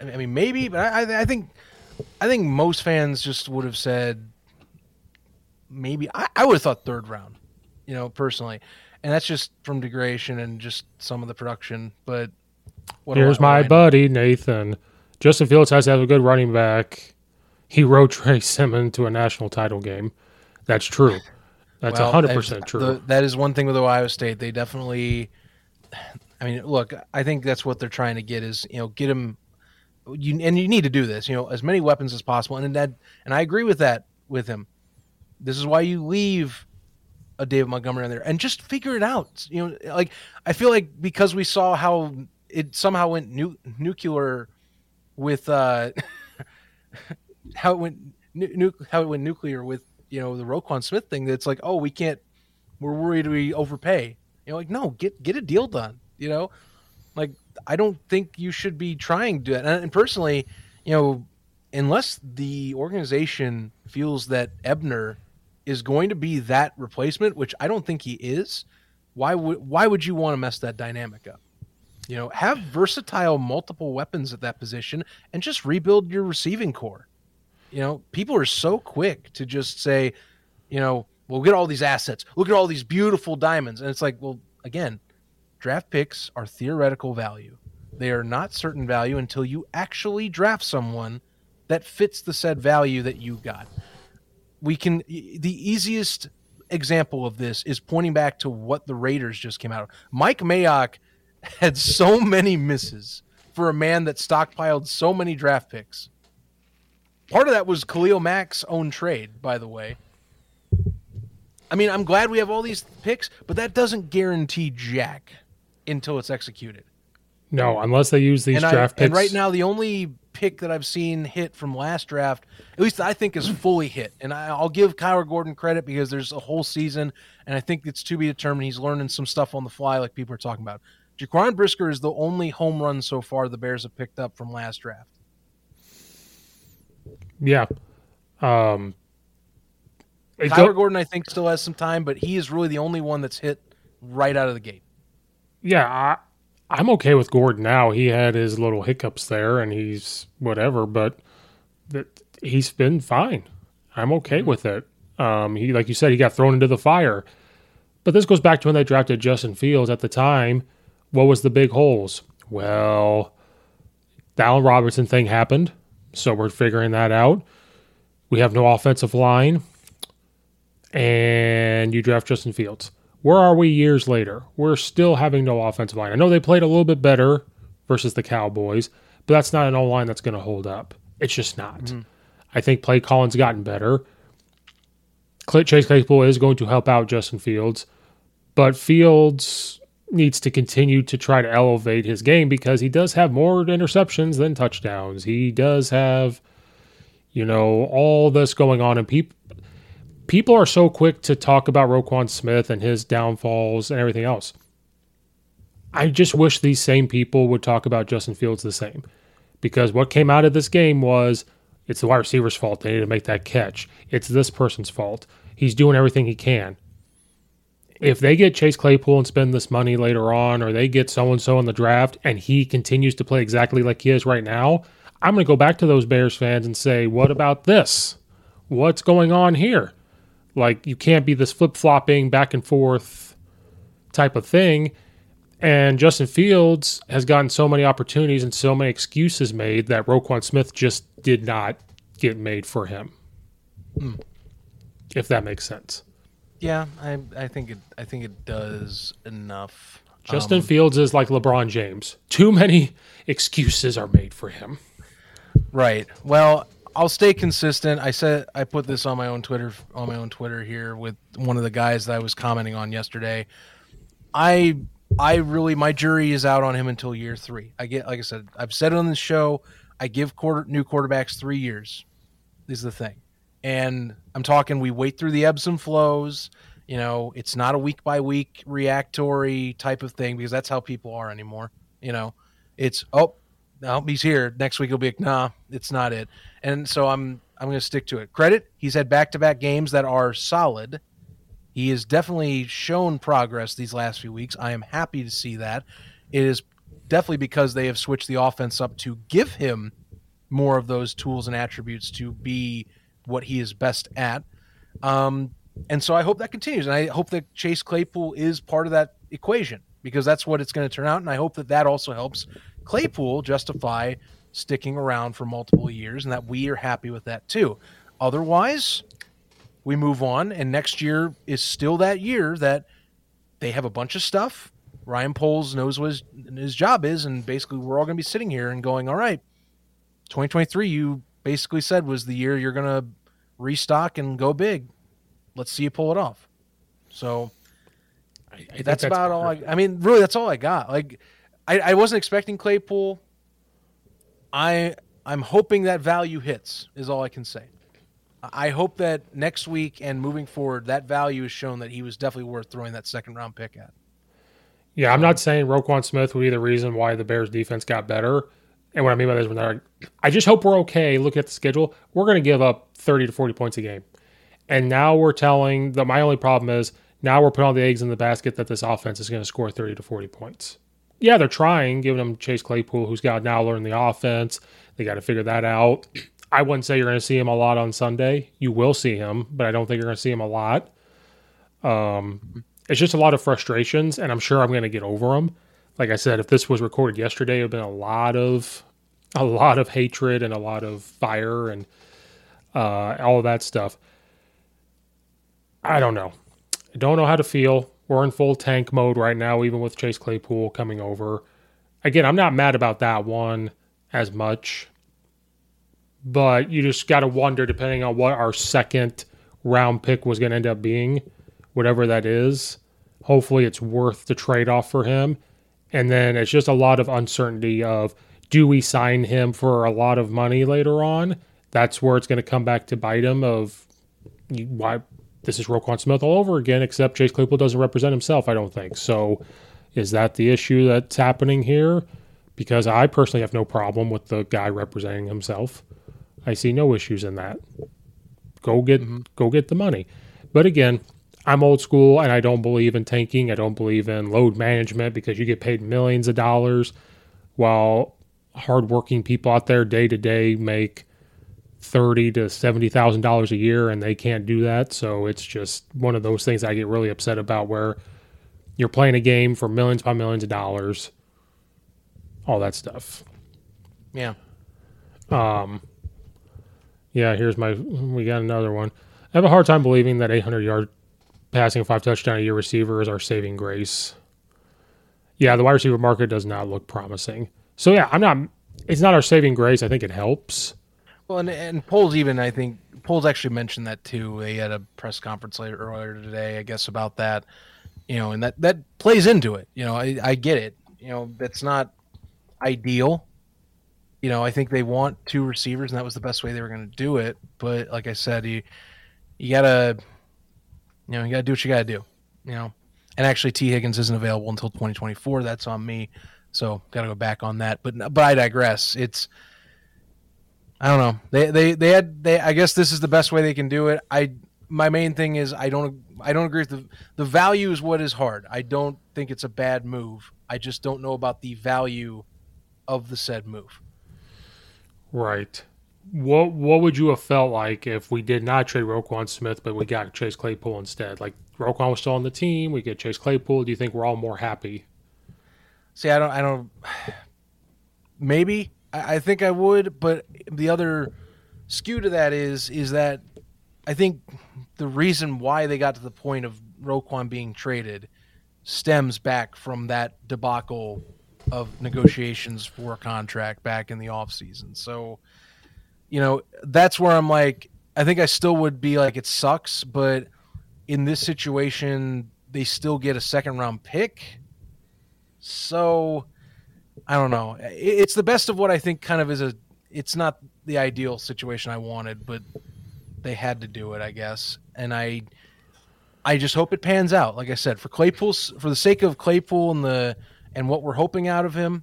I mean, maybe, but I think most fans just would have said maybe. I would have thought third round, personally. And that's just from degradation and just some of the production. But here's my buddy, Nathan. Justin Fields has to have a good running back. He rode Trey Simmons to a national title game. That's true. That's 100% true. That is one thing with Ohio State. They definitely – I mean, look, I think that's what they're trying to get is, get him – and you need to do this, as many weapons as possible. And I agree with that with him. This is why you leave a David Montgomery in there and just figure it out. I feel like because we saw how – it somehow went nuclear with how it went nuclear with the Roquan Smith thing. That's like, oh, we can't. We're worried we overpay. Like, no, get a deal done. Like, I don't think you should be trying to do that. And personally, unless the organization feels that Ebner is going to be that replacement, which I don't think he is, why would you want to mess that dynamic up? Have versatile multiple weapons at that position and just rebuild your receiving core. People are so quick to just say, we'll get all these assets. Look at all these beautiful diamonds. And it's like, well, again, draft picks are theoretical value. They are not certain value until you actually draft someone that fits the said value that you got. The easiest example of this is pointing back to what the Raiders just came out of. Mike Mayock had so many misses for a man that stockpiled so many draft picks. Part of that was Khalil Mack's own trade, by the way. I mean, I'm glad we have all these picks, but that doesn't guarantee jack until it's executed. No, unless they use these draft picks. And right now, the only pick that I've seen hit from last draft, at least I think, is fully hit. And I'll give Kyler Gordon credit because there's a whole season, and I think it's to be determined. He's learning some stuff on the fly like people are talking about. Jaquan Brisker is the only home run so far the Bears have picked up from last draft. Yeah. Kyler Gordon, I think, still has some time, but he is really the only one that's hit right out of the gate. Yeah, I'm okay with Gordon now. He had his little hiccups there, and he's whatever, but he's been fine. I'm okay with it. He, like you said, he got thrown into the fire. But this goes back to when they drafted Justin Fields at the time. What was the big holes? Well, The Allen Robinson thing happened, so we're figuring that out. We have no offensive line, and you draft Justin Fields. Where are we years later? We're still having no offensive line. I know they played a little bit better versus the Cowboys, but that's not an O-line that's going to hold up. It's just not. Mm-hmm. I think play calling's gotten better. Chase Claypool is going to help out Justin Fields, but Fields needs to continue to try to elevate his game because he does have more interceptions than touchdowns. He does have, you know, all this going on, and people are so quick to talk about Roquan Smith and his downfalls and everything else. I just wish these same people would talk about Justin Fields the same, because what came out of this game was it's the wide receiver's fault. They need to make that catch. It's this person's fault. He's doing everything he can. If they get Chase Claypool and spend this money later on, or they get so-and-so in the draft and he continues to play exactly like he is right now, I'm going to go back to those Bears fans and say, what about this? What's going on here? Like, you can't be this flip-flopping, back-and-forth type of thing. And Justin Fields has gotten so many opportunities and so many excuses made that Roquan Smith just did not get made for him, if that makes sense. Yeah, I think it does enough. Justin Fields is like LeBron James. Too many excuses are made for him. Right. Well, I'll stay consistent. I put this on my own Twitter here with one of the guys that I was commenting on yesterday. I really, my jury is out on him until year 3. I've said it on the show. I give new quarterbacks 3 years is the thing. And I'm talking, we wait through the ebbs and flows. You know, it's not a week by week reactory type of thing, because that's how people are anymore. You know, it's, oh, no, he's here. Next week he'll be like, nah, it's not it. And so I'm going to stick to it. Credit, he's had back-to-back games that are solid. He has definitely shown progress these last few weeks. I am happy to see that. It is definitely because they have switched the offense up to give him more of those tools and attributes to be what he is best at. And so I hope that continues. And I hope that Chase Claypool is part of that equation, because that's what it's going to turn out. And I hope that that also helps Claypool justify sticking around for multiple years, and that we are happy with that too. Otherwise, we move on, and next year is still that year that they have a bunch of stuff. Ryan Poles knows what his job is, and basically we're all going to be sitting here and going, all right, 2023, you basically said was the year you're going to restock and go big. Let's see you pull it off. So I that's about all. I mean, really, that's all I got. Like, I wasn't expecting Claypool. I'm hoping that value hits is all I can say. I hope that next week and moving forward, that value is shown that he was definitely worth throwing that second-round pick at. Yeah, I'm not saying Roquan Smith would be the reason why the Bears' defense got better. And what I mean by this is, I just hope we're okay. Look at the schedule. We're going to give up 30 to 40 points a game. And now we're telling that my only problem is now we're putting all the eggs in the basket that this offense is going to score 30 to 40 points. Yeah, they're trying, giving them Chase Claypool, who's got to now learn the offense. They got to figure that out. I wouldn't say you're going to see him a lot on Sunday. You will see him, but I don't think you're going to see him a lot. It's just a lot of frustrations, and I'm sure I'm going to get over them. Like I said, if this was recorded yesterday, it would have been a lot of hatred and a lot of fire and all of that stuff. I don't know. I don't know how to feel. We're in full tank mode right now, even with Chase Claypool coming over. Again, I'm not mad about that one as much. But you just got to wonder, depending on what our second round pick was going to end up being, whatever that is, hopefully it's worth the trade-off for him. And then it's just a lot of uncertainty of, do we sign him for a lot of money later on? That's where it's going to come back to bite him of why this is Roquan Smith all over again, except Chase Claypool doesn't represent himself, I don't think. So is that the issue that's happening here? Because I personally have no problem with the guy representing himself. I see no issues in that. Go get the money. But again, I'm old school, and I don't believe in tanking. I don't believe in load management, because you get paid millions of dollars while hardworking people out there day to day make $30,000 to $70,000 a year, and they can't do that. So it's just one of those things I get really upset about, where you're playing a game for millions upon millions of dollars, all that stuff. Yeah. Yeah, here's my – we got another one. I have a hard time believing that 800-yard passing, 5-touchdown-a-year receiver is our saving grace. Yeah, the wide receiver market does not look promising. So, yeah, I'm not – it's not our saving grace. I think it helps. Well, and Poles even, I think – Poles actually mentioned that too. They had a press conference earlier today, I guess, about that. You know, and that plays into it. You know, I get it. You know, that's not ideal. You know, I think they want two receivers, and that was the best way they were going to do it. But like I said, you gotta do what you gotta do. You know, and actually, T Higgins isn't available until 2024. That's on me, so gotta go back on that. But I digress. It's I don't know. They I guess this is the best way they can do it. My main thing is I don't agree with the value is what is hard. I don't think it's a bad move. I just don't know about the value of the said move. Right. What would you have felt like if we did not trade Roquan Smith, but we got Chase Claypool instead? Like, Roquan was still on the team, we get Chase Claypool. Do you think we're all more happy? See, I don't. Maybe I think I would, but the other skew to that is that I think the reason why they got to the point of Roquan being traded stems back from that debacle of negotiations for a contract back in the offseason. So, you know, that's where I'm like, I think I still would be like, it sucks, but in this situation, they still get a second-round pick. So, I don't know. It's the best of what I think kind of is it's not the ideal situation I wanted, but they had to do it, I guess. And I just hope it pans out. Like I said, for the sake of Claypool and what we're hoping out of him,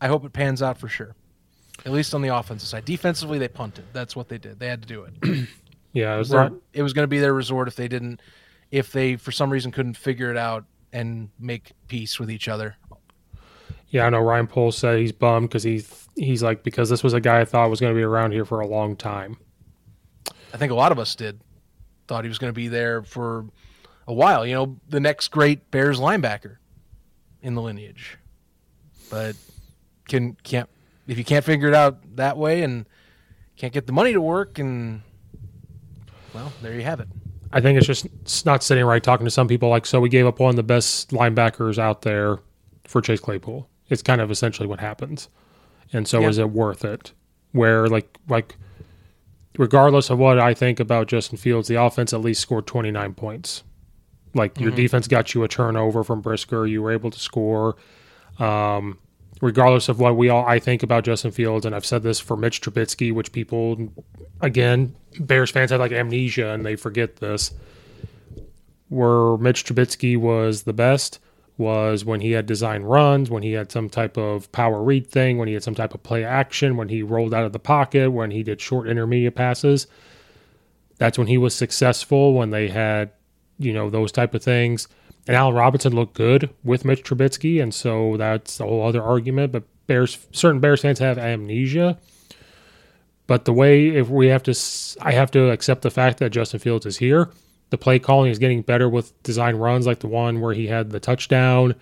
I hope it pans out for sure. At least on the offensive side. Defensively, they punted. That's what they did. They had to do it. Yeah, it was going to be their resort if they for some reason couldn't figure it out and make peace with each other. Yeah, I know Ryan Poles said he's bummed because he's like, because this was a guy I thought was going to be around here for a long time. I think a lot of us did. Thought he was going to be there for a while. You know, the next great Bears linebacker in the lineage, but if you can't figure it out that way and can't get the money to work, and well, there you have it. I think it's not sitting right talking to some people like, so we gave up one of the best linebackers out there for Chase Claypool. It's kind of essentially what happens. And so is it worth it? Where like regardless of what I think about Justin Fields, the offense at least scored 29 points. Like, your defense got you a turnover from Brisker. You were able to score. Regardless of what I think about Justin Fields, and I've said this for Mitch Trubisky, which people, again, Bears fans have, like, amnesia, and they forget this, where Mitch Trubisky was the best was when he had design runs, when he had some type of power read thing, when he had some type of play action, when he rolled out of the pocket, when he did short intermediate passes. That's when he was successful, when they had, you know, those type of things. And Allen Robinson looked good with Mitch Trubisky, and so that's a whole other argument. But certain Bears fans have amnesia. But the way I have to accept the fact that Justin Fields is here. The play calling is getting better with design runs, like the one where he had the touchdown.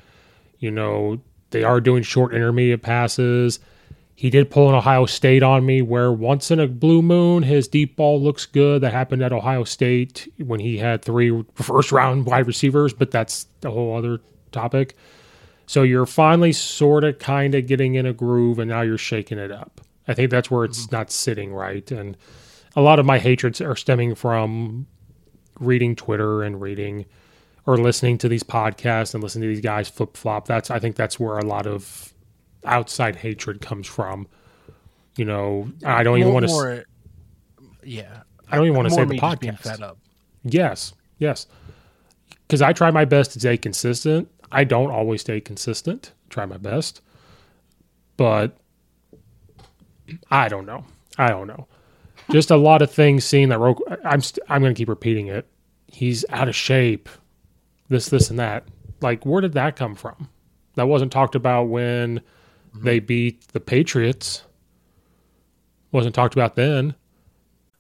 You know, they are doing short intermediate passes. He did pull an Ohio State on me where once in a blue moon, his deep ball looks good. That happened at Ohio State when he had 3 first-round wide receivers, but that's a whole other topic. So you're finally sort of kind of getting in a groove, and now you're shaking it up. I think that's where it's not sitting right. And a lot of my hatreds are stemming from reading Twitter and reading or listening to these podcasts and listening to these guys flip-flop. I think that's where a lot of outside hatred comes from. You know, I don't even want to say the podcast. Fed up. Yes. Because I try my best to stay consistent. I don't always stay consistent. Try my best. But I don't know. Just a lot of things seeing that I'm going to keep repeating it. He's out of shape. This, and that. Like, where did that come from? That wasn't talked about when they beat the Patriots. Wasn't talked about then.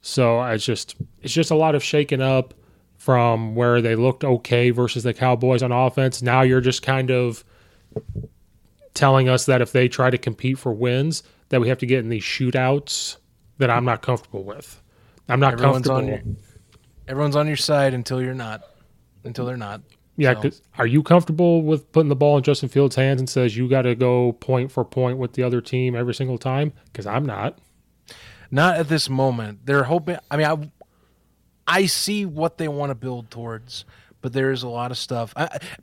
So it's just a lot of shaking up from where they looked okay versus the Cowboys on offense. Now you're just kind of telling us that if they try to compete for wins, that we have to get in these shootouts that I'm not comfortable with. I'm not everyone's on your side until they're not. Yeah, so. 'Cause are you comfortable with putting the ball in Justin Fields' hands and says you got to go point for point with the other team every single time? Because I'm not. Not at this moment. They're hoping. I mean, I see what they want to build towards, but there is a lot of stuff.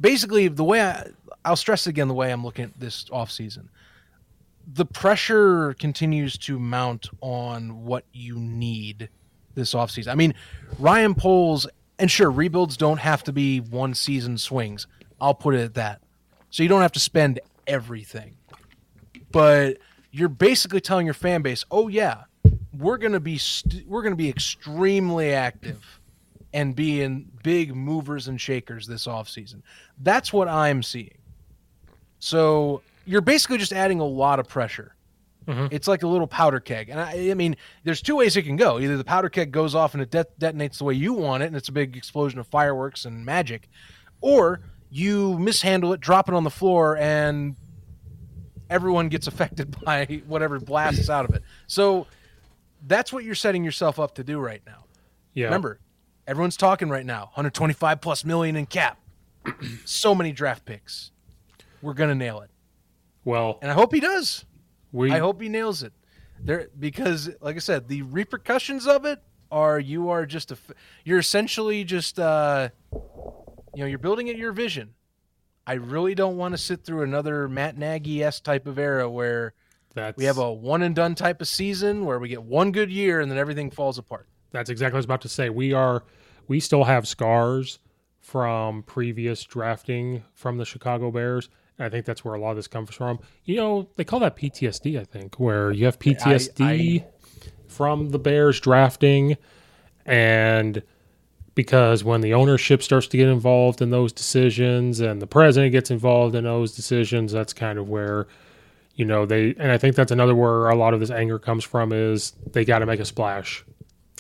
Basically, the way I'll stress again the way I'm looking at this offseason, the pressure continues to mount on what you need this offseason. I mean, Ryan Poles, and sure, rebuilds don't have to be one-season swings. I'll put it at that. So you don't have to spend everything. But you're basically telling your fan base, oh, yeah, we're going to be extremely active and be in big movers and shakers this offseason. That's what I'm seeing. So you're basically just adding a lot of pressure. Mm-hmm. It's like a little powder keg. And I mean, there's two ways it can go. Either the powder keg goes off and it detonates the way you want it, and it's a big explosion of fireworks and magic, or you mishandle it, drop it on the floor, and everyone gets affected by whatever blasts out of it. So that's what you're setting yourself up to do right now. Yeah. Remember, everyone's talking right now. 125 plus million in cap. So many draft picks. We're going to nail it. Well, and I hope he does. I hope he nails it. There, because, like I said, the repercussions of it are you're essentially just you're building at your vision. I really don't want to sit through another Matt Nagy-esque type of era where we have a one-and-done type of season where we get one good year and then everything falls apart. That's exactly what I was about to say. We still have scars from previous drafting from the Chicago Bears. I think that's where a lot of this comes from. You know, they call that PTSD, I think, where you have PTSD from the Bears drafting, and because when the ownership starts to get involved in those decisions and the president gets involved in those decisions, that's kind of where – and I think that's another where a lot of this anger comes from is they got to make a splash.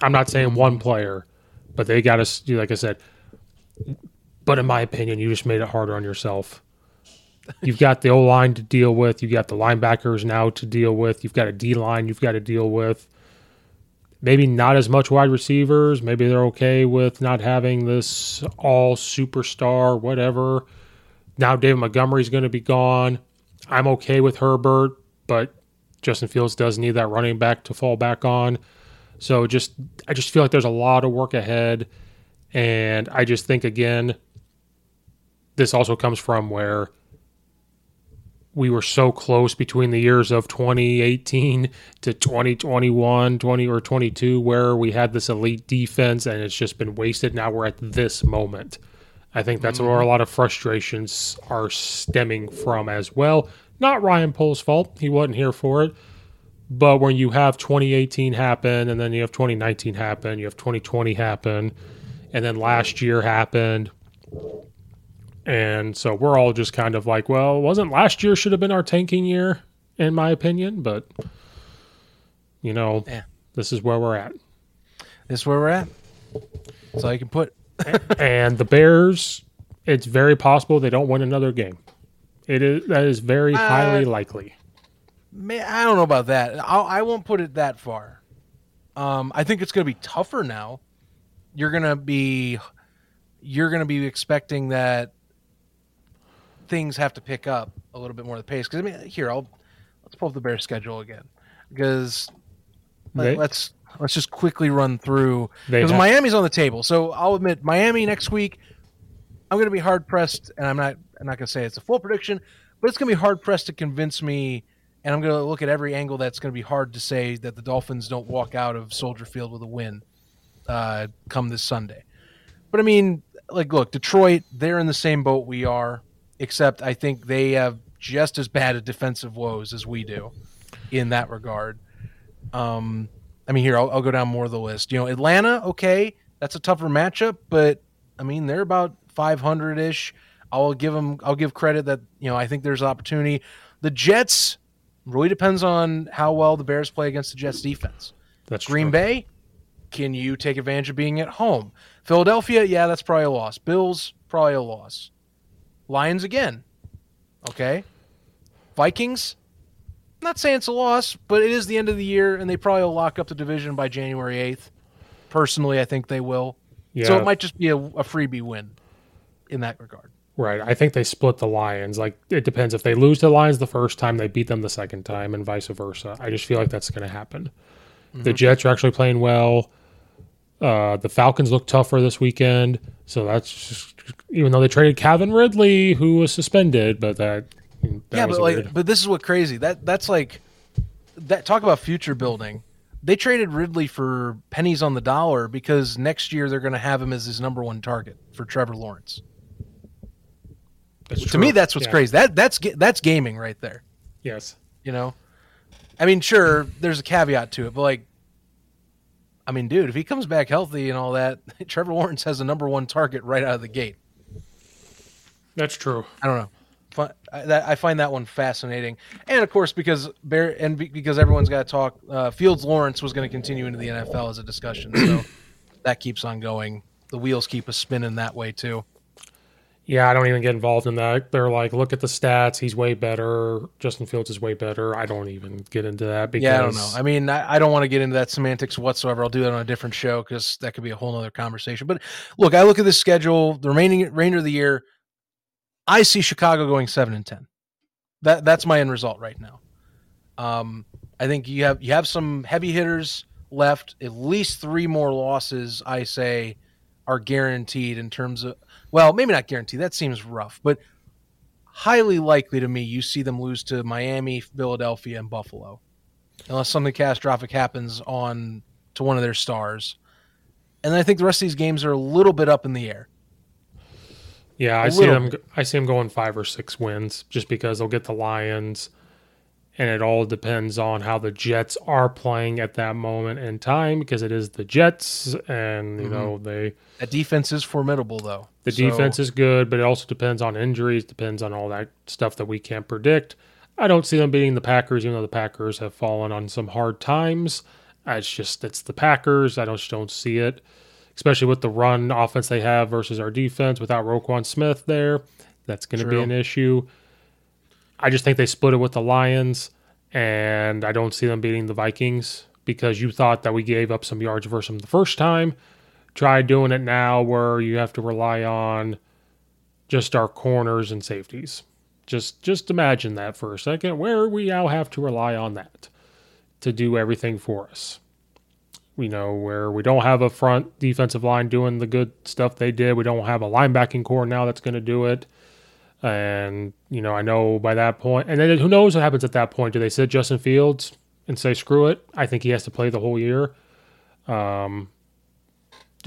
I'm not saying one player, but they got to do, like I said. But in my opinion, you just made it harder on yourself. You've got the O-line to deal with. You've got the linebackers now to deal with. You've got a D-line you've got to deal with. Maybe not as much wide receivers. Maybe they're okay with not having this all superstar, whatever. Now David Montgomery's going to be gone. I'm okay with Herbert, but Justin Fields does need that running back to fall back on. So I just feel like there's a lot of work ahead, and I just think, again, this also comes from where we were so close between the years of 2018 to 2021, 20 or 22, where we had this elite defense, and it's just been wasted. Now we're at this moment. I think that's where a lot of frustrations are stemming from as well. Not Ryan Poles' fault. He wasn't here for it. But when you have 2018 happen, and then you have 2019 happen, you have 2020 happen, and then last year happened. And so we're all just kind of like, well, wasn't last year should have been our tanking year, in my opinion? But, This is where we're at. This is where we're at. That's all you can put. And the Bears, it's very possible they don't win another game. That is very highly likely. Man, I don't know about that. I won't put it that far. I think it's going to be tougher now. You're going to be expecting that things have to pick up a little bit more of the pace. Because I mean, here, let's pull up the Bears' schedule again, because let's just quickly run through, because Miami's on the table. So I'll admit, Miami next week, I'm going to be hard pressed, and I'm not going to say it's a full prediction, but it's going to be hard pressed to convince me. And I'm going to look at every angle that's going to be hard to say that the Dolphins don't walk out of Soldier Field with a win come this Sunday. But I mean, like, look, Detroit, they're in the same boat we are, except I think they have just as bad a defensive woes as we do in that regard. I mean, here, I'll go down more of the list. You know, Atlanta, okay, that's a tougher matchup, but I mean, they're about 500-ish. I'll give credit that, you know, I think there's opportunity. The Jets really depends on how well the Bears play against the Jets defense. That's Green Bay, can you take advantage of being at home? Philadelphia, yeah, that's probably a loss. Bills, probably a loss. Lions again. Okay. Vikings, not saying it's a loss, but it is the end of the year, and they probably will lock up the division by January 8th. Personally, I think they will. Yeah. So it might just be a freebie win in that regard. Right. I think they split the Lions. Like, it depends. If they lose to the Lions the first time, they beat them the second time, and vice versa. I just feel like that's going to happen. Mm-hmm. The Jets are actually playing well. The Falcons look tougher this weekend. So that's just, even though they traded Calvin Ridley, who was suspended, but but this is what's crazy. That's talk about future building. They traded Ridley for pennies on the dollar because next year they're going to have him as his number one target for Trevor Lawrence. To me, that's what's crazy. That's gaming right there. Yes. You know, I mean, sure, there's a caveat to it, but like, I mean, dude, if he comes back healthy and all that, Trevor Lawrence has a number one target right out of the gate. That's true. I don't know. I find that one fascinating, and of course, because everyone's got to talk. Fields Lawrence was going to continue into the NFL as a discussion, so that keeps on going. The wheels keep us spinning that way too. Yeah, I don't even get involved in that. They're like, look at the stats. He's way better. Justin Fields is way better. I don't even get into that. Because yeah, I don't know. I mean, I don't want to get into that semantics whatsoever. I'll do that on a different show because that could be a whole other conversation. But look, I look at this schedule, the remainder of the year. I see Chicago going 7-10. That's my end result right now. I think you have some heavy hitters left. At least three more losses, I say, are guaranteed in terms of. Well, maybe not guaranteed. That seems rough, but highly likely to me you see them lose to Miami, Philadelphia, and Buffalo, unless something catastrophic happens on to one of their stars. And then I think the rest of these games are a little bit up in the air. Yeah, I see them going 5 or 6 wins just because they'll get the Lions, and it all depends on how the Jets are playing at that moment in time because it is the Jets, and you know that defense is formidable though. Defense is good, but it also depends on injuries, depends on all that stuff that we can't predict. I don't see them beating the Packers, even though the Packers have fallen on some hard times. It's the Packers. I just don't see it, especially with the run offense they have versus our defense without Roquan Smith there. That's going to be an issue. I just think they split it with the Lions, and I don't see them beating the Vikings because you thought that we gave up some yards versus them the first time. Try doing it now where you have to rely on just our corners and safeties. Just imagine that for a second, where we now have to rely on that to do everything for us. We know where we don't have a front defensive line doing the good stuff they did. We don't have a linebacking core now that's going to do it. And, you know, I know by that point, and then who knows what happens at that point. Do they sit Justin Fields and say, screw it? I think he has to play the whole year.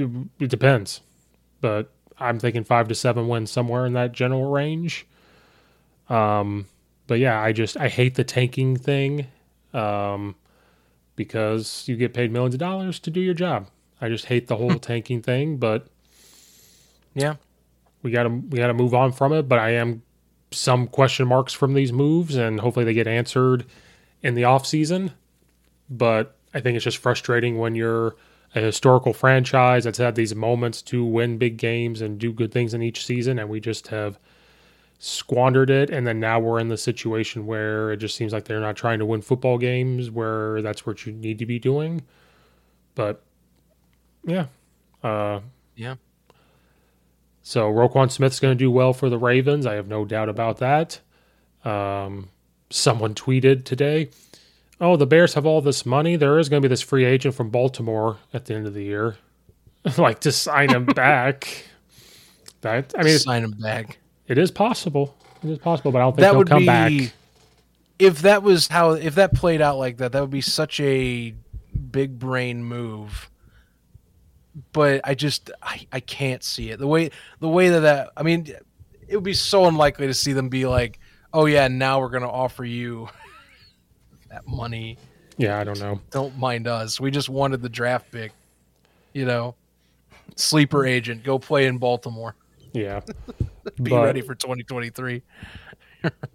It depends, but I'm thinking 5 to 7 wins somewhere in that general range. But yeah, I hate the tanking thing because you get paid millions of dollars to do your job. I just hate the whole tanking thing, but yeah. We gotta move on from it, but I am some question marks from these moves, and hopefully they get answered in the off season. But I think it's just frustrating when you're a historical franchise that's had these moments to win big games and do good things in each season, and we just have squandered it. And then now we're in the situation where it just seems like they're not trying to win football games, where that's what you need to be doing. But yeah. Yeah. So Roquan Smith's going to do well for the Ravens. I have no doubt about that. Someone tweeted today, oh, the Bears have all this money. There is going to be this free agent from Baltimore at the end of the year. Like, to sign him back. That, I mean, sign him back. It is possible. It is possible, but I don't think he'll come back. If that was how, if that played out like that, that would be such a big brain move. But I just, I can't see it. The way that, I mean, it would be so unlikely to see them be like, oh yeah, now we're going to offer you that money. Yeah, I don't know. Don't mind us. We just wanted the draft pick, you know, sleeper agent, go play in Baltimore. Yeah. Ready for 2023.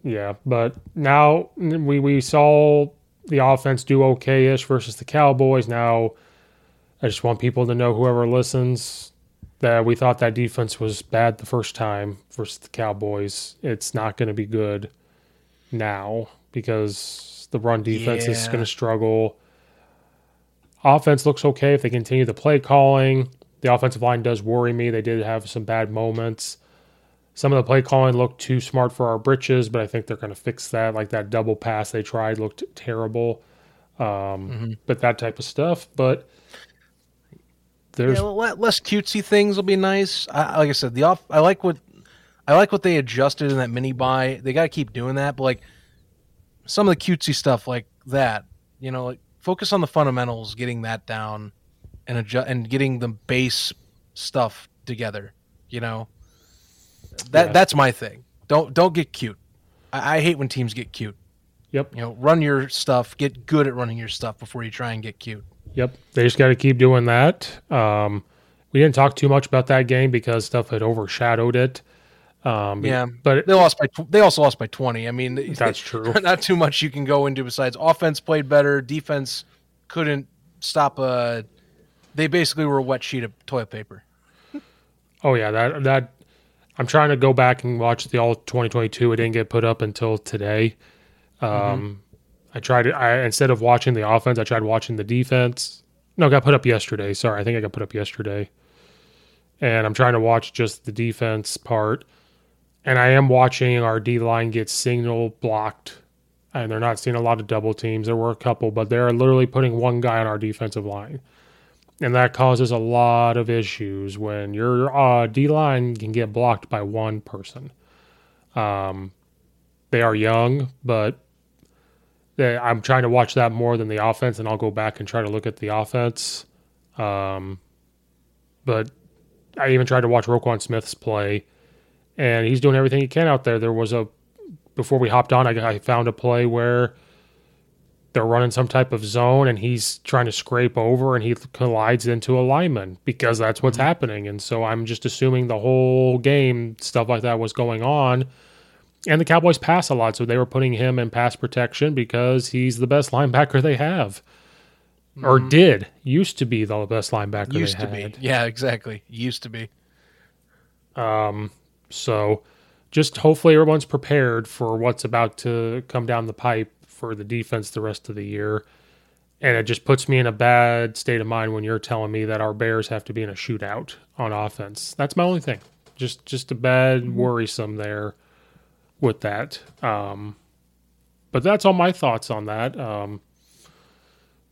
Yeah, but now we saw the offense do okay-ish versus the Cowboys. Now I just want people to know, whoever listens, that we thought that defense was bad the first time versus the Cowboys. It's not going to be good now because the run defense is going to struggle. Offense looks okay if they continue the play calling. The offensive line does worry me. They did have some bad moments. Some of the play calling looked too smart for our britches, but I think they're going to fix that. Like that double pass they tried looked terrible. But that type of stuff. But there's less cutesy things will be nice. Like I said, I like what they adjusted in that mini buy. They got to keep doing that. But like some of the cutesy stuff like that, you know, like focus on the fundamentals, getting that down, and getting the base stuff together. You know. That's my thing. Don't get cute. I hate when teams get cute. Yep. You know, run your stuff. Get good at running your stuff before you try and get cute. Yep. They just got to keep doing that. We didn't talk too much about that game because stuff had overshadowed it. But they also lost by 20. I mean, that's true. Not too much you can go into besides offense played better, defense couldn't stop they basically were a wet sheet of toilet paper. Oh yeah, that. I'm trying to go back and watch the all 2022. It didn't get put up until today. I tried it. Instead of watching the offense, I tried watching the defense. No, it got put up yesterday. Sorry. I think I got put up yesterday. And I'm trying to watch just the defense part. And I am watching our D line get signal blocked. And they're not seeing a lot of double teams. There were a couple, but they're literally putting one guy on our defensive line. And that causes a lot of issues when your D-line can get blocked by one person. They are young, but I'm trying to watch that more than the offense, and I'll go back and try to look at the offense. But I even tried to watch Roquan Smith's play, and he's doing everything he can out there. There was before we hopped on, I found a play where they're running some type of zone and he's trying to scrape over and he collides into a lineman because that's what's happening. And so I'm just assuming the whole game stuff like that was going on, and the Cowboys pass a lot. So they were putting him in pass protection because he's the best linebacker they have or used to be the best linebacker. Yeah, exactly. Used to be. So just hopefully everyone's prepared for what's about to come down the pipe for the defense the rest of the year. And it just puts me in a bad state of mind when you're telling me that our Bears have to be in a shootout on offense. That's my only thing. Just a bad worrisome there with that. But that's all my thoughts on that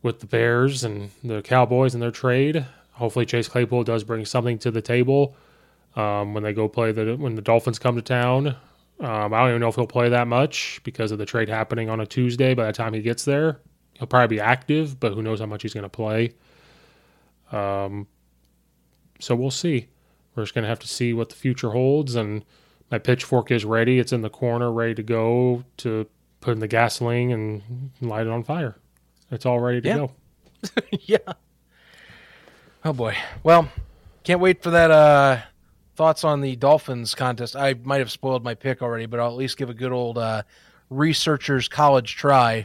with the Bears and the Cowboys and their trade. Hopefully Chase Claypool does bring something to the table when they go play when the Dolphins come to town. I don't even know if he'll play that much because of the trade happening on a Tuesday. By the time he gets there, he'll probably be active, but who knows how much he's going to play. So we'll see. We're just going to have to see what the future holds, and my pitchfork is ready. It's in the corner, ready to go to put in the gasoline and light it on fire. It's all ready to go. Yeah. Oh, boy. Well, can't wait for that thoughts on the Dolphins contest. I might have spoiled my pick already, but I'll at least give a good old researchers college try.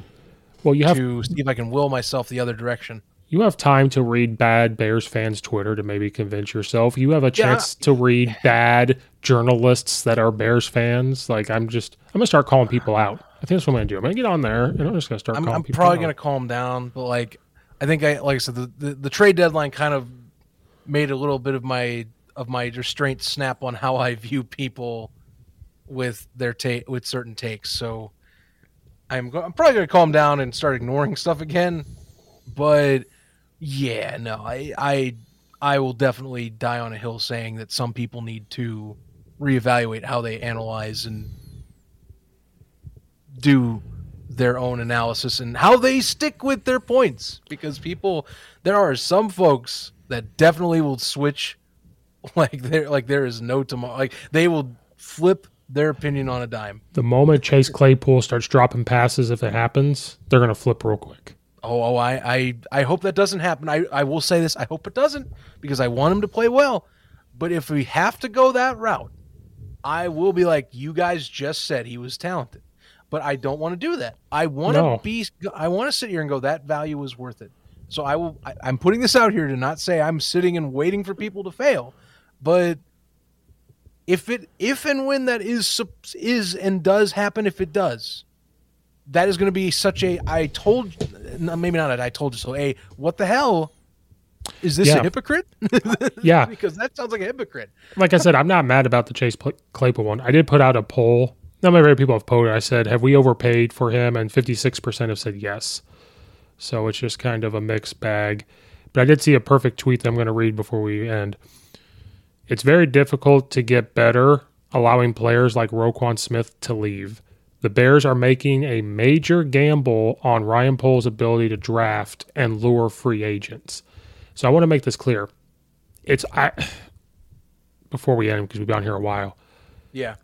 Well, you have to see if I can will myself the other direction. You have time to read bad Bears fans' Twitter to maybe convince yourself. You have a chance to read bad journalists that are Bears fans. Like I'm gonna start calling people out. I think that's what I'm gonna do. I'm gonna get on there, and I'm just gonna start calling people out. I'm probably gonna calm down, but like I think I, like I said, the trade deadline kind of made a little bit of my restraint snap on how I view people with their with certain takes. So I'm probably going to calm down and start ignoring stuff again. But yeah, no, I will definitely die on a hill saying that some people need to reevaluate how they analyze and do their own analysis and how they stick with their points, because there are some folks that definitely will switch. Like there is no tomorrow. Like they will flip their opinion on a dime. The moment Chase Claypool starts dropping passes, if it happens, they're going to flip real quick. Oh, I hope that doesn't happen. I will say this. I hope it doesn't, because I want him to play well. But if we have to go that route, I will be like, you guys just said he was talented. But I don't want to do that. I want to sit here and go, that value was worth it. So I'm putting this out here to not say I'm sitting and waiting for people to fail. But if and when that is and does happen, if it does, that is going to be such a a what the hell is this, a hypocrite? Yeah, because that sounds like a hypocrite. Like I said, I'm not mad about the Chase Claypool one. I did put out a poll. Not many people have polled. I said, have we overpaid for him? And 56% have said yes. So it's just kind of a mixed bag. But I did see a perfect tweet that I'm going to read before we end. It's very difficult to get better allowing players like Roquan Smith to leave. The Bears are making a major gamble on Ryan Poles' ability to draft and lure free agents. So I want to make this clear. Before we end, because we've been on here a while. Yeah.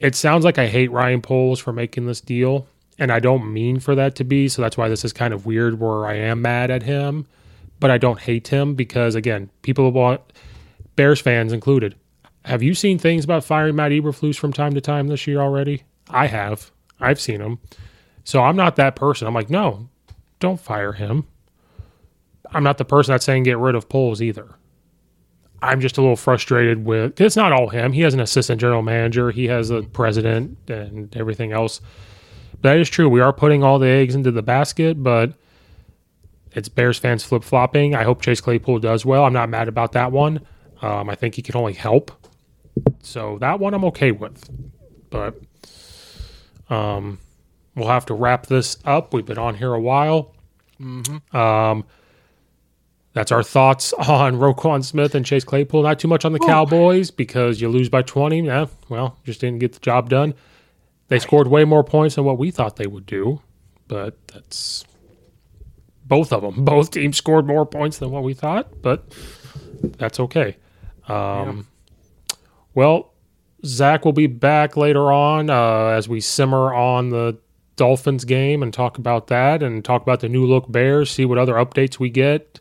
It sounds like I hate Ryan Poles for making this deal, and I don't mean for that to be, so that's why this is kind of weird where I am mad at him, but I don't hate him because, again, people want... Bears fans included. Have you seen things about firing Matt Eberflus from time to time this year already? I have. I've seen them. So I'm not that person. I'm like, no, don't fire him. I'm not the person that's saying get rid of Poles either. I'm just a little frustrated with... It's not all him. He has an assistant general manager. He has a president and everything else. But that is true. We are putting all the eggs into the basket, but it's Bears fans flip-flopping. I hope Chase Claypool does well. I'm not mad about that one. I think he can only help. So that one I'm okay with. But we'll have to wrap this up. We've been on here a while. Mm-hmm. That's our thoughts on Roquan Smith and Chase Claypool. Not too much on the Cowboys because you lose by 20. Yeah, well, just didn't get the job done. They scored way more points than what we thought they would do. But that's both of them. Both teams scored more points than what we thought. But... that's okay. Well, Zach will be back later on as we simmer on the Dolphins game and talk about that and talk about the new look Bears, see what other updates we get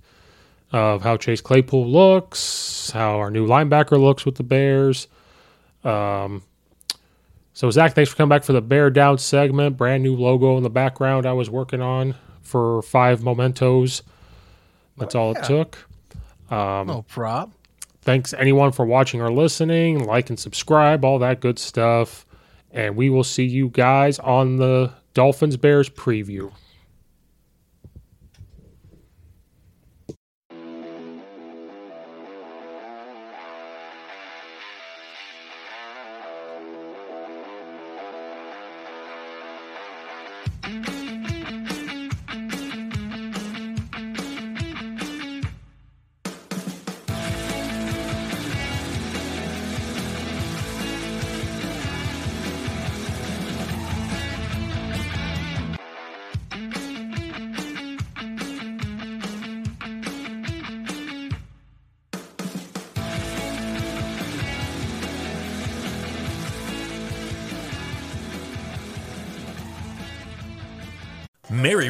of how Chase Claypool looks, how our new linebacker looks with the Bears. So, Zach, thanks for coming back for the Bear Down segment. Brand new logo in the background I was working on for 5 mementos. That's all it took. No prop. Thanks anyone for watching or listening. Like and subscribe, all that good stuff. And we will see you guys on the Dolphins Bears preview. Mary